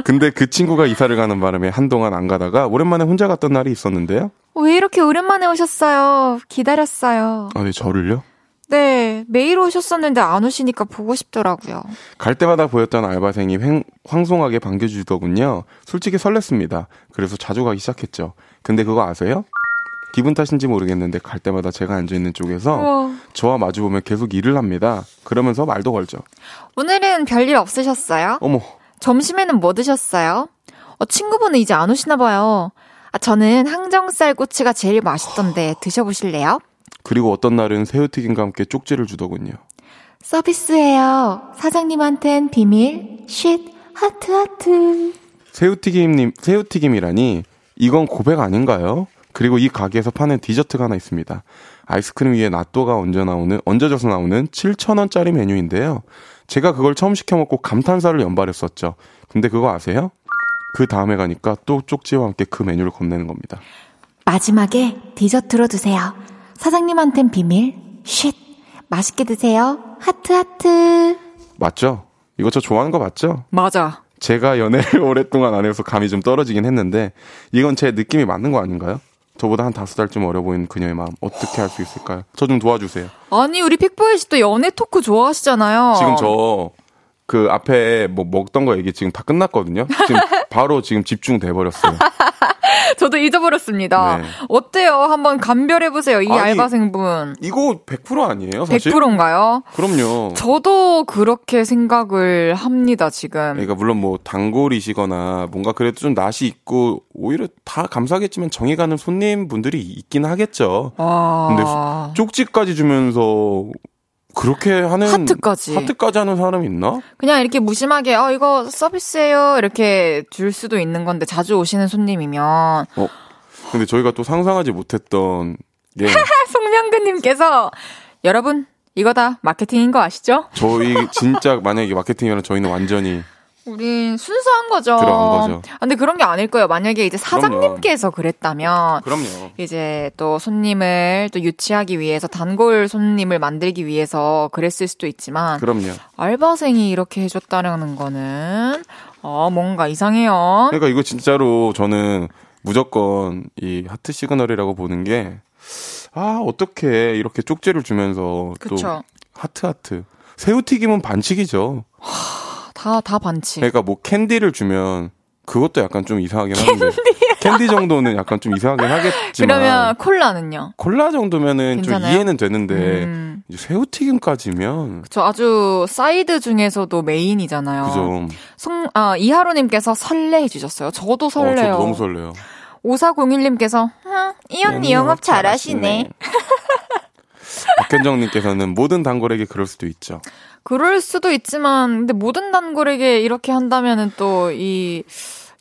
근데 그 친구가 이사를 가는 바람에 한동안 안 가다가 오랜만에 혼자 갔던 날이 있었는데요. 왜 이렇게 오랜만에 오셨어요? 기다렸어요. 아, 네, 저를요? 네, 매일 오셨었는데 안 오시니까 보고 싶더라고요. 갈 때마다 보였던 알바생이 황송하게 반겨주더군요. 솔직히 설렜습니다. 그래서 자주 가기 시작했죠. 근데 그거 아세요? 기분 탓인지 모르겠는데 갈 때마다 제가 앉아있는 쪽에서 저와 마주보면 계속 일을 합니다. 그러면서 말도 걸죠. 오늘은 별일 없으셨어요? 어머. 점심에는 뭐 드셨어요? 친구분은 이제 안 오시나 봐요. 아, 저는 항정살꼬치가 제일 맛있던데 드셔보실래요? 그리고 어떤 날은 새우튀김과 함께 쪽지를 주더군요. 서비스예요. 사장님한텐 비밀. 쉿. 하트 하트. 새우튀김이라니 이건 고백 아닌가요? 그리고 이 가게에서 파는 디저트가 하나 있습니다. 아이스크림 위에 낫또가 얹어져서 나오는 7,000원짜리 메뉴인데요. 제가 그걸 처음 시켜먹고 감탄사를 연발했었죠. 근데 그거 아세요? 그 다음에 가니까 또 쪽지와 함께 그 메뉴를 건네는 겁니다. 마지막에 디저트로 드세요. 사장님한텐 비밀. 쉿. 맛있게 드세요. 하트 하트. 맞죠? 이거 저 좋아하는 거 맞죠? 맞아. 제가 연애를 오랫동안 안 해서 감이 좀 떨어지긴 했는데 이건 제 느낌이 맞는 거 아닌가요? 저보다 한 5살쯤 어려 보이는 그녀의 마음 어떻게 할 수 있을까요? 저 좀 도와주세요. 아니 우리 픽보이 씨도 연애 토크 좋아하시잖아요. 지금 저 그 앞에 뭐 먹던 거 얘기 지금 다 끝났거든요. 지금 바로 지금 집중돼 버렸어요. 저도 잊어버렸습니다. 네. 어때요? 한번 감별해보세요. 이 알바생분. 이거 100% 아니에요? 사실? 100%인가요? 그럼요. 저도 그렇게 생각을 합니다, 지금. 그러니까 물론 뭐 단골이시거나 뭔가 그래도 좀 낯이 있고 오히려 다 감사하겠지만 정이 가는 손님분들이 있긴 하겠죠. 아... 근데 쪽지까지 주면서 그렇게 하는 하트까지 하는 사람이 있나? 그냥 이렇게 무심하게 이거 서비스예요 이렇게 줄 수도 있는 건데 자주 오시는 손님이면 근데 저희가 또 상상하지 못했던 게 송명근님께서 여러분 이거 다 마케팅인 거 아시죠? 저희 진짜 만약에 마케팅이면 저희는 완전히 우린 순수한 거죠. 들어간 거죠. 아, 근데 그런 게 아닐 거예요. 만약에 이제 사장님께서 그랬다면. 그럼요. 이제 또 손님을 또 유치하기 위해서 단골 손님을 만들기 위해서 그랬을 수도 있지만. 그럼요. 알바생이 이렇게 해줬다는 거는, 뭔가 이상해요. 그러니까 이거 진짜로 저는 무조건 이 하트 시그널이라고 보는 게, 어떻게 이렇게 쪽지를 주면서. 그쵸. 또 하트. 새우튀김은 반칙이죠. 다 반칙. 그러니까 뭐 캔디를 주면 그것도 약간 좀 이상하긴 한데 캔디 정도는 약간 좀 이상하긴 하겠지만 그러면 콜라는요? 콜라 정도면은 괜찮아요? 좀 이해는 되는데 새우튀김까지면 그쵸. 아주 사이드 중에서도 메인이잖아요. 그죠. 이하로님께서 설레해 주셨어요. 저도 설레요. 저도 너무 설레요. 5401님께서 이 언니 영업 잘하시네. 박현정님께서는 모든 단골에게 그럴 수도 있죠. 그럴 수도 있지만, 근데 모든 단골에게 이렇게 한다면은 또 이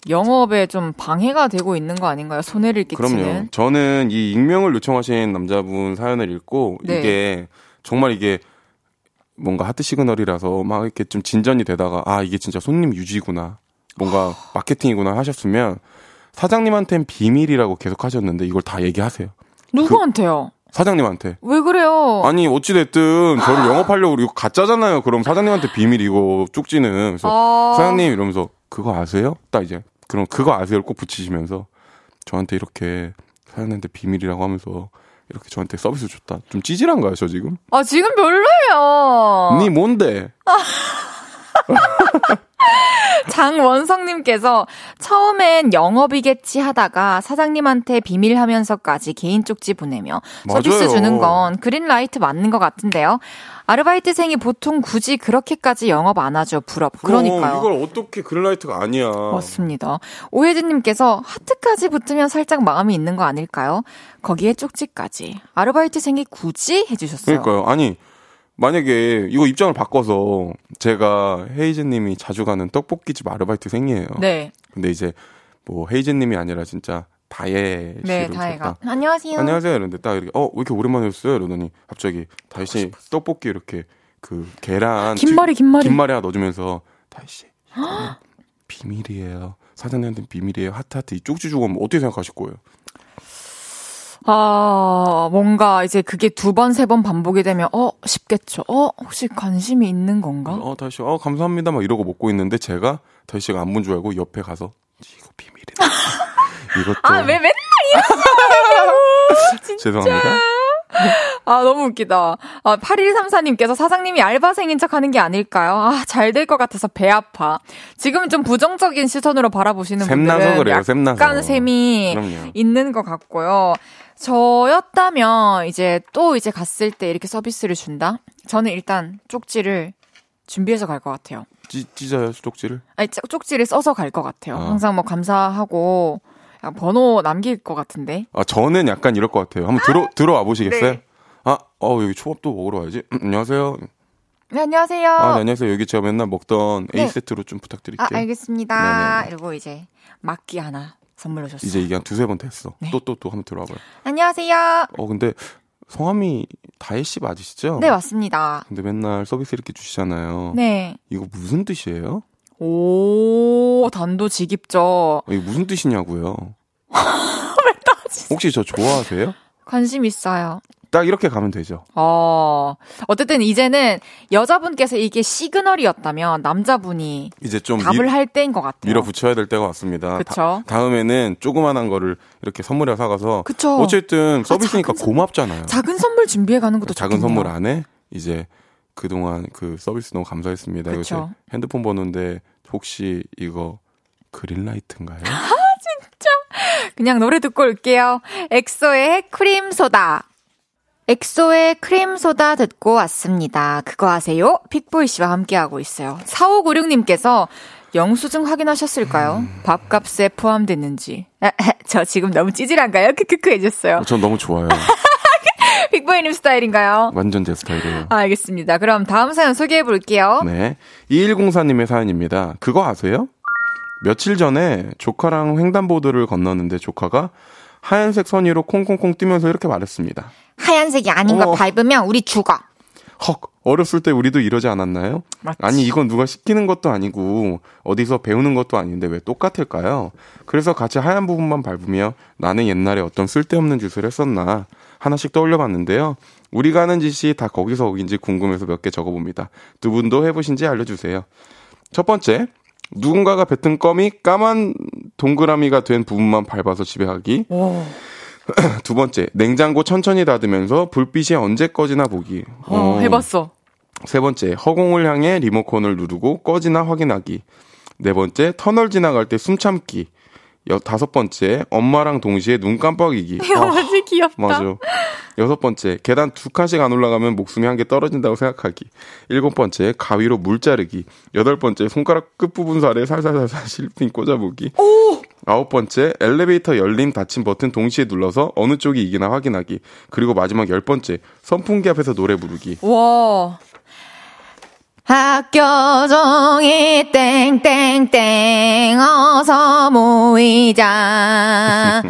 영업에 좀 방해가 되고 있는 거 아닌가요? 손해를 끼치는. 그럼요. 저는 이 익명을 요청하신 남자분 사연을 읽고 네. 이게 정말 이게 뭔가 하트 시그널이라서 막 이렇게 좀 진전이 되다가 이게 진짜 손님 유지구나, 뭔가 마케팅이구나 하셨으면 사장님한테는 비밀이라고 계속 하셨는데 이걸 다 얘기하세요. 누구한테요? 사장님한테. 왜 그래요? 아니 어찌됐든 저를 영업하려고 이거 가짜잖아요. 그럼 사장님한테 비밀이고 쪽지는. 그래서 사장님 이러면서 그거 아세요? 딱 이제 그럼 그거 아세요를 꼭 붙이시면서 저한테 이렇게 사장님한테 비밀이라고 하면서 이렇게 저한테 서비스 줬다. 좀 찌질한가요 저 지금? 지금 별로예요. 니 뭔데? 장원성님께서 처음엔 영업이겠지 하다가 사장님한테 비밀하면서까지 개인 쪽지 보내며 맞아요. 서비스 주는 건 그린라이트 맞는 것 같은데요. 아르바이트생이 보통 굳이 그렇게까지 영업 안 하죠. 부럽. 그러니까요. 이걸 어떻게 그린라이트가 아니야. 맞습니다. 오혜진님께서 하트까지 붙으면 살짝 마음이 있는 거 아닐까요? 거기에 쪽지까지. 아르바이트생이 굳이 해주셨어요. 그러니까요. 아니. 만약에 이거 입장을 바꿔서 제가 헤이즈님이 자주 가는 떡볶이집 아르바이트생이에요. 네. 근데 이제 뭐 헤이즈님이 아니라 진짜 다혜 씨로 네, 다혜가. 안녕하세요. 안녕하세요. 이러는데 딱 이렇게 왜 이렇게 오랜만에 오셨어요? 이러더니 갑자기 다혜 씨 떡볶이 이렇게 그 계란 김말이 하나 넣어주면서 다혜 씨 비밀이에요. 사장님한테 비밀이에요. 하트 이 쪽지 주고 오면 어떻게 생각하실 거예요? 뭔가 이제 그게 두 번, 세 번 반복이 되면 싶겠죠. 혹시 관심이 있는 건가? 다시 감사합니다 막 이러고 먹고 있는데 제가 다시가 안 본 줄 알고 옆에 가서 이거 비밀이다. 이것도 왜 맨날 이러냐고. 진짜. 죄송합니다. 너무 웃기다. 8134님께서 사장님이 알바생인 척 하는 게 아닐까요? 잘 될 것 같아서 배 아파. 지금은 좀 부정적인 시선으로 바라보시는 분들은 그래요, 약간 셈이 그럼요. 있는 것 같고요. 저였다면 이제 또 이제 갔을 때 이렇게 서비스를 준다? 저는 일단 쪽지를 준비해서 갈 것 같아요. 찢어요, 쪽지를? 아니, 쪽지를 써서 갈 것 같아요. 항상 뭐 감사하고 번호 남길 것 같은데. 저는 약간 이럴 것 같아요. 한번 들어와 보시겠어요? 네. 여기 초밥도 먹으러 와야지. 안녕하세요. 네, 안녕하세요. 네, 안녕하세요. 여기 제가 맨날 먹던 A 세트로 좀 부탁드릴게요. 알겠습니다. 네네. 그리고 이제 막기 하나 선물로 줬어요. 이제 이게 한 두세 번 됐어. 네. 또 한번 들어와봐요. 안녕하세요. 근데 성함이 다혜 씨 맞으시죠? 네, 맞습니다. 근데 맨날 서비스 이렇게 주시잖아요. 네. 이거 무슨 뜻이에요? 오, 단도직입죠. 이게 무슨 뜻이냐고요? 왜 따지세요? 혹시 저 좋아하세요? 관심 있어요. 딱 이렇게 가면 되죠. 어쨌든 이제는 여자분께서 이게 시그널이었다면 남자분이 이제 좀 답을 할 때인 것 같아요. 밀어붙여야 될 때가 왔습니다. 그쵸? 다음에는 조그만한 거를 이렇게 선물에 사가서 그쵸? 어쨌든 서비스니까 고맙잖아요. 작은 선물 준비해가는 것도 작은 좋겠네요. 선물 안에 이제 그동안 그 서비스 너무 감사했습니다. 그래서 핸드폰 번호인데 혹시 이거 그린라이트인가요? 진짜 그냥 노래 듣고 올게요. 엑소의 크림소다. 엑소의 크림소다 듣고 왔습니다. 그거 아세요? 픽보이 씨와 함께하고 있어요. 4596님께서 영수증 확인하셨을까요? 밥값에 포함됐는지. 저 지금 너무 찌질한가요? 크크크 해줬어요. 전 너무 좋아요. 픽보이님 스타일인가요? 완전 제 스타일이에요. 알겠습니다. 그럼 다음 사연 소개해볼게요. 네, 2104님의 사연입니다. 그거 아세요? 며칠 전에 조카랑 횡단보도를 건너는데 조카가 하얀색 선의로 콩콩콩 뛰면서 이렇게 말했습니다. 하얀색이 아닌 거 밟으면 우리 죽어. 헉, 어렸을 때 우리도 이러지 않았나요? 맞지. 아니 이건 누가 시키는 것도 아니고 어디서 배우는 것도 아닌데 왜 똑같을까요? 그래서 같이 하얀 부분만 밟으며 나는 옛날에 어떤 쓸데없는 짓을 했었나 하나씩 떠올려봤는데요. 우리가 하는 짓이 다 거기서 거긴지 궁금해서 몇 개 적어봅니다. 두 분도 해보신지 알려주세요. 첫 번째, 누군가가 뱉은 껌이 까만 동그라미가 된 부분만 밟아서 집에 가기. 두 번째, 냉장고 천천히 닫으면서 불빛이 언제 꺼지나 보기. 해봤어. 세 번째, 허공을 향해 리모컨을 누르고 꺼지나 확인하기. 네 번째, 터널 지나갈 때 숨 참기. 다섯 번째, 엄마랑 동시에 눈 깜빡이기. 맞아, 귀엽다. 맞아. 여섯 번째, 계단 2칸씩 안 올라가면 목숨이 한 개 떨어진다고 생각하기. 일곱 번째, 가위로 물 자르기. 여덟 번째, 손가락 끝부분 살에 살살살살 실핀 꽂아보기. 오! 아홉 번째, 엘리베이터 열림 닫힘 버튼 동시에 눌러서 어느 쪽이 이기나 확인하기. 그리고 마지막 열 번째, 선풍기 앞에서 노래 부르기. 와. 학교 종이 땡땡땡 어서 모이자.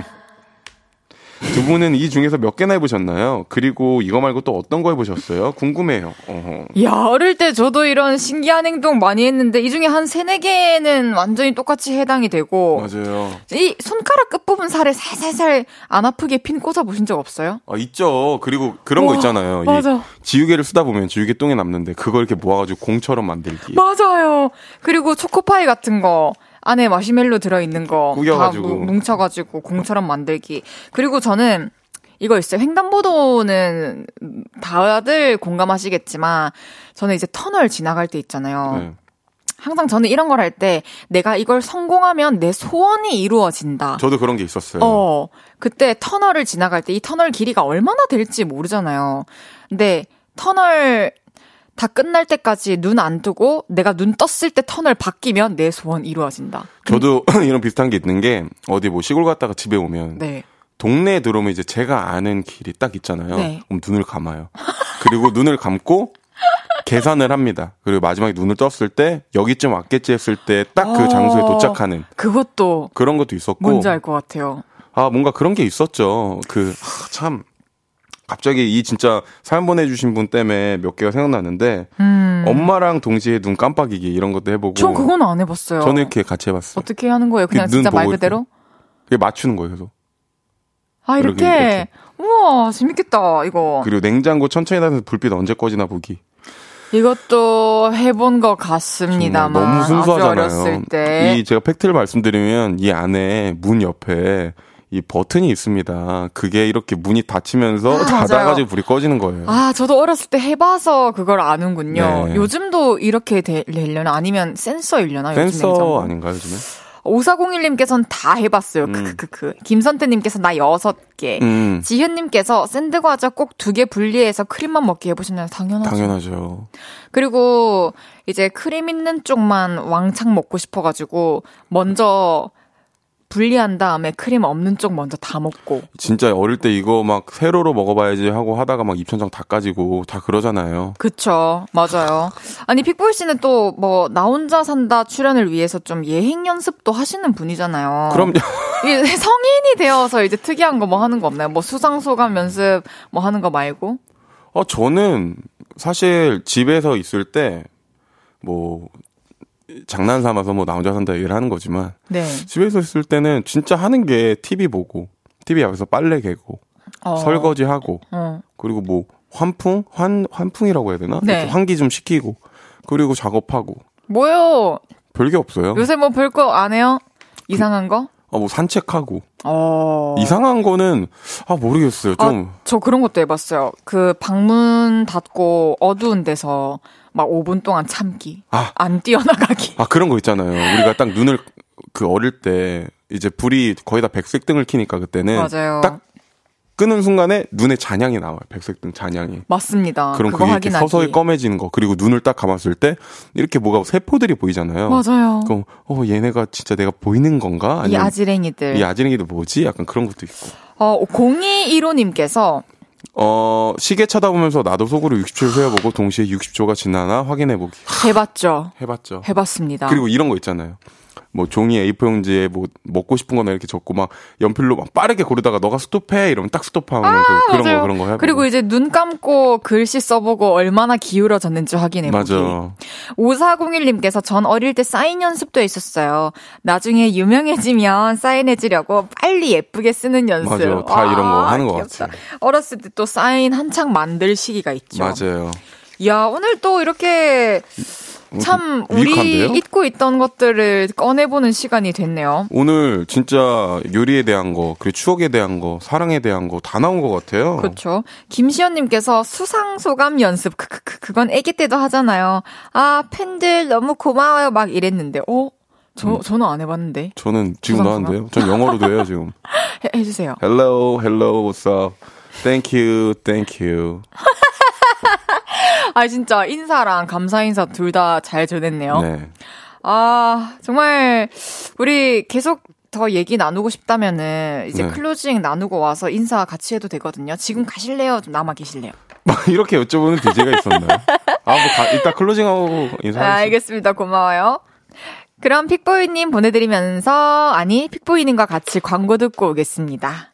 두 분은 이 중에서 몇 개나 해보셨나요? 그리고 이거 말고 또 어떤 거 해보셨어요? 궁금해요. 야, 어릴 때 저도 이런 신기한 행동 많이 했는데 이 중에 한 3-4개는 완전히 똑같이 해당이 되고. 맞아요. 이 손가락 끝부분 살에 살살살 안 아프게 핀 꽂아보신 적 없어요? 아, 있죠. 그리고 그런 거 있잖아요. 맞아. 지우개를 쓰다 보면 지우개 똥에 남는데 그걸 이렇게 모아가지고 공처럼 만들기. 맞아요. 그리고 초코파이 같은 거. 안에 마시멜로 들어있는 거 다 뭉쳐가지고 공처럼 만들기. 그리고 저는 이거 있어요. 횡단보도는 다들 공감하시겠지만 저는 이제 터널 지나갈 때 있잖아요. 네. 항상 저는 이런 걸 할 때 내가 이걸 성공하면 내 소원이 이루어진다. 저도 그런 게 있었어요. 그때 터널을 지나갈 때 이 터널 길이가 얼마나 될지 모르잖아요. 근데 터널 다 끝날 때까지 눈 안 뜨고 내가 눈 떴을 때 터널 바뀌면 내 소원 이루어진다. 저도 이런 비슷한 게 있는 게 어디 뭐 시골 갔다가 집에 오면 네. 동네에 들어오면 이제 제가 아는 길이 딱 있잖아요. 네. 그럼 눈을 감아요. 그리고 눈을 감고 계산을 합니다. 그리고 마지막에 눈을 떴을 때 여기쯤 왔겠지 했을 때 딱 그 장소에 도착하는. 그것도. 그런 것도 있었고. 뭔지 알 것 같아요. 아, 뭔가 그런 게 있었죠. 참. 갑자기 이 진짜 사연 보내주신 분 때문에 몇 개가 생각나는데 엄마랑 동시에 눈 깜빡이기 이런 것도 해보고. 전 그건 안 해봤어요. 저는 이렇게 같이 해봤어요. 어떻게 하는 거예요? 그냥 진짜 말 그대로? 그게 맞추는 거예요. 계속. 아, 이렇게? 우와, 재밌겠다 이거. 그리고 냉장고 천천히 닫으면서 불빛 언제 꺼지나 보기. 이것도 해본 것 같습니다만 너무 순수하잖아요. 아주 어렸을 때. 이 제가 팩트를 말씀드리면 이 안에 문 옆에 이 버튼이 있습니다. 그게 이렇게 문이 닫히면서 닫아가지고 불이 꺼지는 거예요. 아, 저도 어렸을 때 해봐서 그걸 아는군요. 네. 요즘도 이렇게 되려나? 아니면 센서 일려나? 센서 아닌가요, 요즘에? 5401님께서는 다 해봤어요. 김선태님께서 나 6개. 지현님께서 샌드과자 꼭 2개 분리해서 크림만 먹게 해보시나요? 당연하죠. 당연하죠. 그리고 이제 크림 있는 쪽만 왕창 먹고 싶어가지고 먼저 분리한 다음에 크림 없는 쪽 먼저 다 먹고. 진짜 어릴 때 이거 막 세로로 먹어봐야지 하고 하다가 막 입천장 다 까지고 다 그러잖아요. 그쵸, 맞아요. 아니 픽보이 씨는 또 뭐 나 혼자 산다 출연을 위해서 좀 예행 연습도 하시는 분이잖아요. 그럼요. 성인이 되어서 이제 특이한 거 뭐 하는 거 없나요? 뭐 수상 소감 연습 뭐 하는 거 말고? 저는 사실 집에서 있을 때 뭐. 장난 삼아서 뭐 나 혼자 산다 얘기를 하는 거지만 네. 집에서 있을 때는 진짜 하는 게 TV 보고 TV 앞에서 빨래 개고 설거지하고 그리고 뭐 환풍? 환풍이라고 해야 되나? 네. 환기 좀 시키고 그리고 작업하고 뭐요? 별게 없어요. 요새 뭐 별거 안 해요? 이상한 거? 뭐 산책하고. 이상한 거는 모르겠어요. 좀 저 그런 것도 해봤어요. 그 방문 닫고 어두운 데서 막 5분 동안 참기. 안 뛰어나가기. 그런 거 있잖아요. 우리가 딱 눈을 그 어릴 때 이제 불이 거의 다 백색 등을 켜니까 그때는 맞아요. 딱 끄는 순간에 눈에 잔향이 나와요. 백색등 잔향이. 맞습니다. 그럼 그게 이렇게 서서히 검해지는 거. 그리고 눈을 딱 감았을 때 이렇게 뭐가 세포들이 보이잖아요. 맞아요. 그럼 얘네가 진짜 내가 보이는 건가? 아니면 이 아지랭이들. 이 아지랭이들 뭐지? 약간 그런 것도 있고. 0215님께서 시계 쳐다보면서 나도 속으로 60초를 세어보고 동시에 60초가 지나나 확인해보기. 해봤죠. 해봤죠. 해봤습니다. 그리고 이런 거 있잖아요. 뭐 종이 A4용지에 뭐 먹고 싶은 거나 이렇게 적고 막 연필로 막 빠르게 고르다가 너가 스톱해 이러면 딱 스톱하고 그런 거 해보고. 그리고 이제 눈 감고 글씨 써보고 얼마나 기울어졌는지 확인해보기. 맞아. 5401님께서 전 어릴 때 사인 연습도 있었어요. 나중에 유명해지면 사인해지려고 빨리 예쁘게 쓰는 연습. 맞아. 다 이런 거 하는 것 같아요. 어렸을 때 또 사인 한창 만들 시기가 있죠. 맞아요. 야, 오늘 또 이렇게 참 우리 잊고 있던 것들을 꺼내보는 시간이 됐네요. 오늘 진짜 요리에 대한 거, 그리고 추억에 대한 거, 사랑에 대한 거 다 나온 것 같아요. 그렇죠. 김시연님께서 수상 소감 연습, 그건 아기 때도 하잖아요. 팬들 너무 고마워요 막 이랬는데, 저는 안 해봤는데. 저는 지금 나왔는데요. 전 영어로도 해요 지금. 해주세요. Hello, hello, what's up? Thank you, thank you. 진짜 인사랑 감사 인사 둘 다 잘 전했네요. 네. 정말 우리 계속 더 얘기 나누고 싶다면은 이제 클로징 나누고 와서 인사 같이 해도 되거든요. 지금 가실래요? 좀 남아 계실래요? 막 이렇게 여쭤보는 DJ가 있었나요? 이따 클로징하고 인사하겠습니다. 알겠습니다. 고마워요. 그럼 픽보이님 보내드리면서 픽보이님과 같이 광고 듣고 오겠습니다.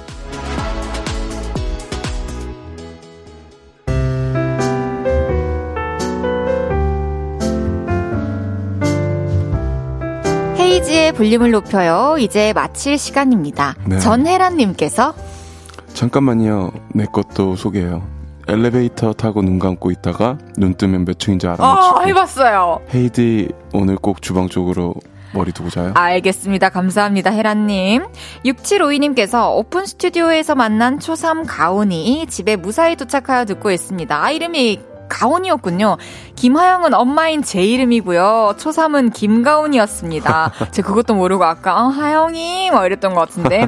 헤이즈의 볼륨을 높여요. 이제 마칠 시간입니다. 네. 전혜란님께서 잠깐만요. 내 것도 소개해요. 엘리베이터 타고 눈 감고 있다가 눈 뜨면 몇 층인지 알아맞히고. 해봤어요. 헤이디 오늘 꼭 주방 쪽으로 머리 두고 자요. 알겠습니다. 감사합니다. 헤란님. 6752님께서 오픈 스튜디오에서 만난 초3 가온이 집에 무사히 도착하여 듣고 있습니다. 이름이 가온이었군요. 김하영은 엄마인 제 이름이고요. 초3은 김가온이었습니다. 제가 그것도 모르고 아까 하영이 막 이랬던 것 같은데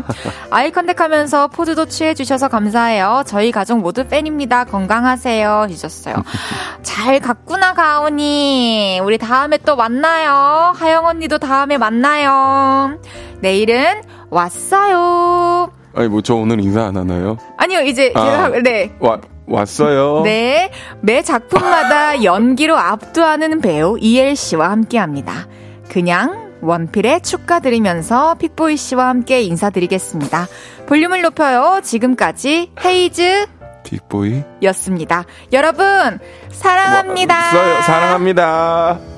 아이컨택하면서 포즈도 취해주셔서 감사해요. 저희 가족 모두 팬입니다. 건강하세요 해주셨어요. 잘 갔구나 가온이. 우리 다음에 또 만나요. 하영 언니도 다음에 만나요. 내일은 왔어요. 저 오늘 인사 안 하나요? 아니요 이제 네. 왔어요. 네, 매 작품마다 연기로 압도하는 배우 이엘 씨와 함께합니다. 그냥 원필에 축하드리면서 픽보이 씨와 함께 인사드리겠습니다. 볼륨을 높여요. 지금까지 헤이즈 픽보이였습니다. 여러분 사랑합니다. 왔어요. 사랑합니다.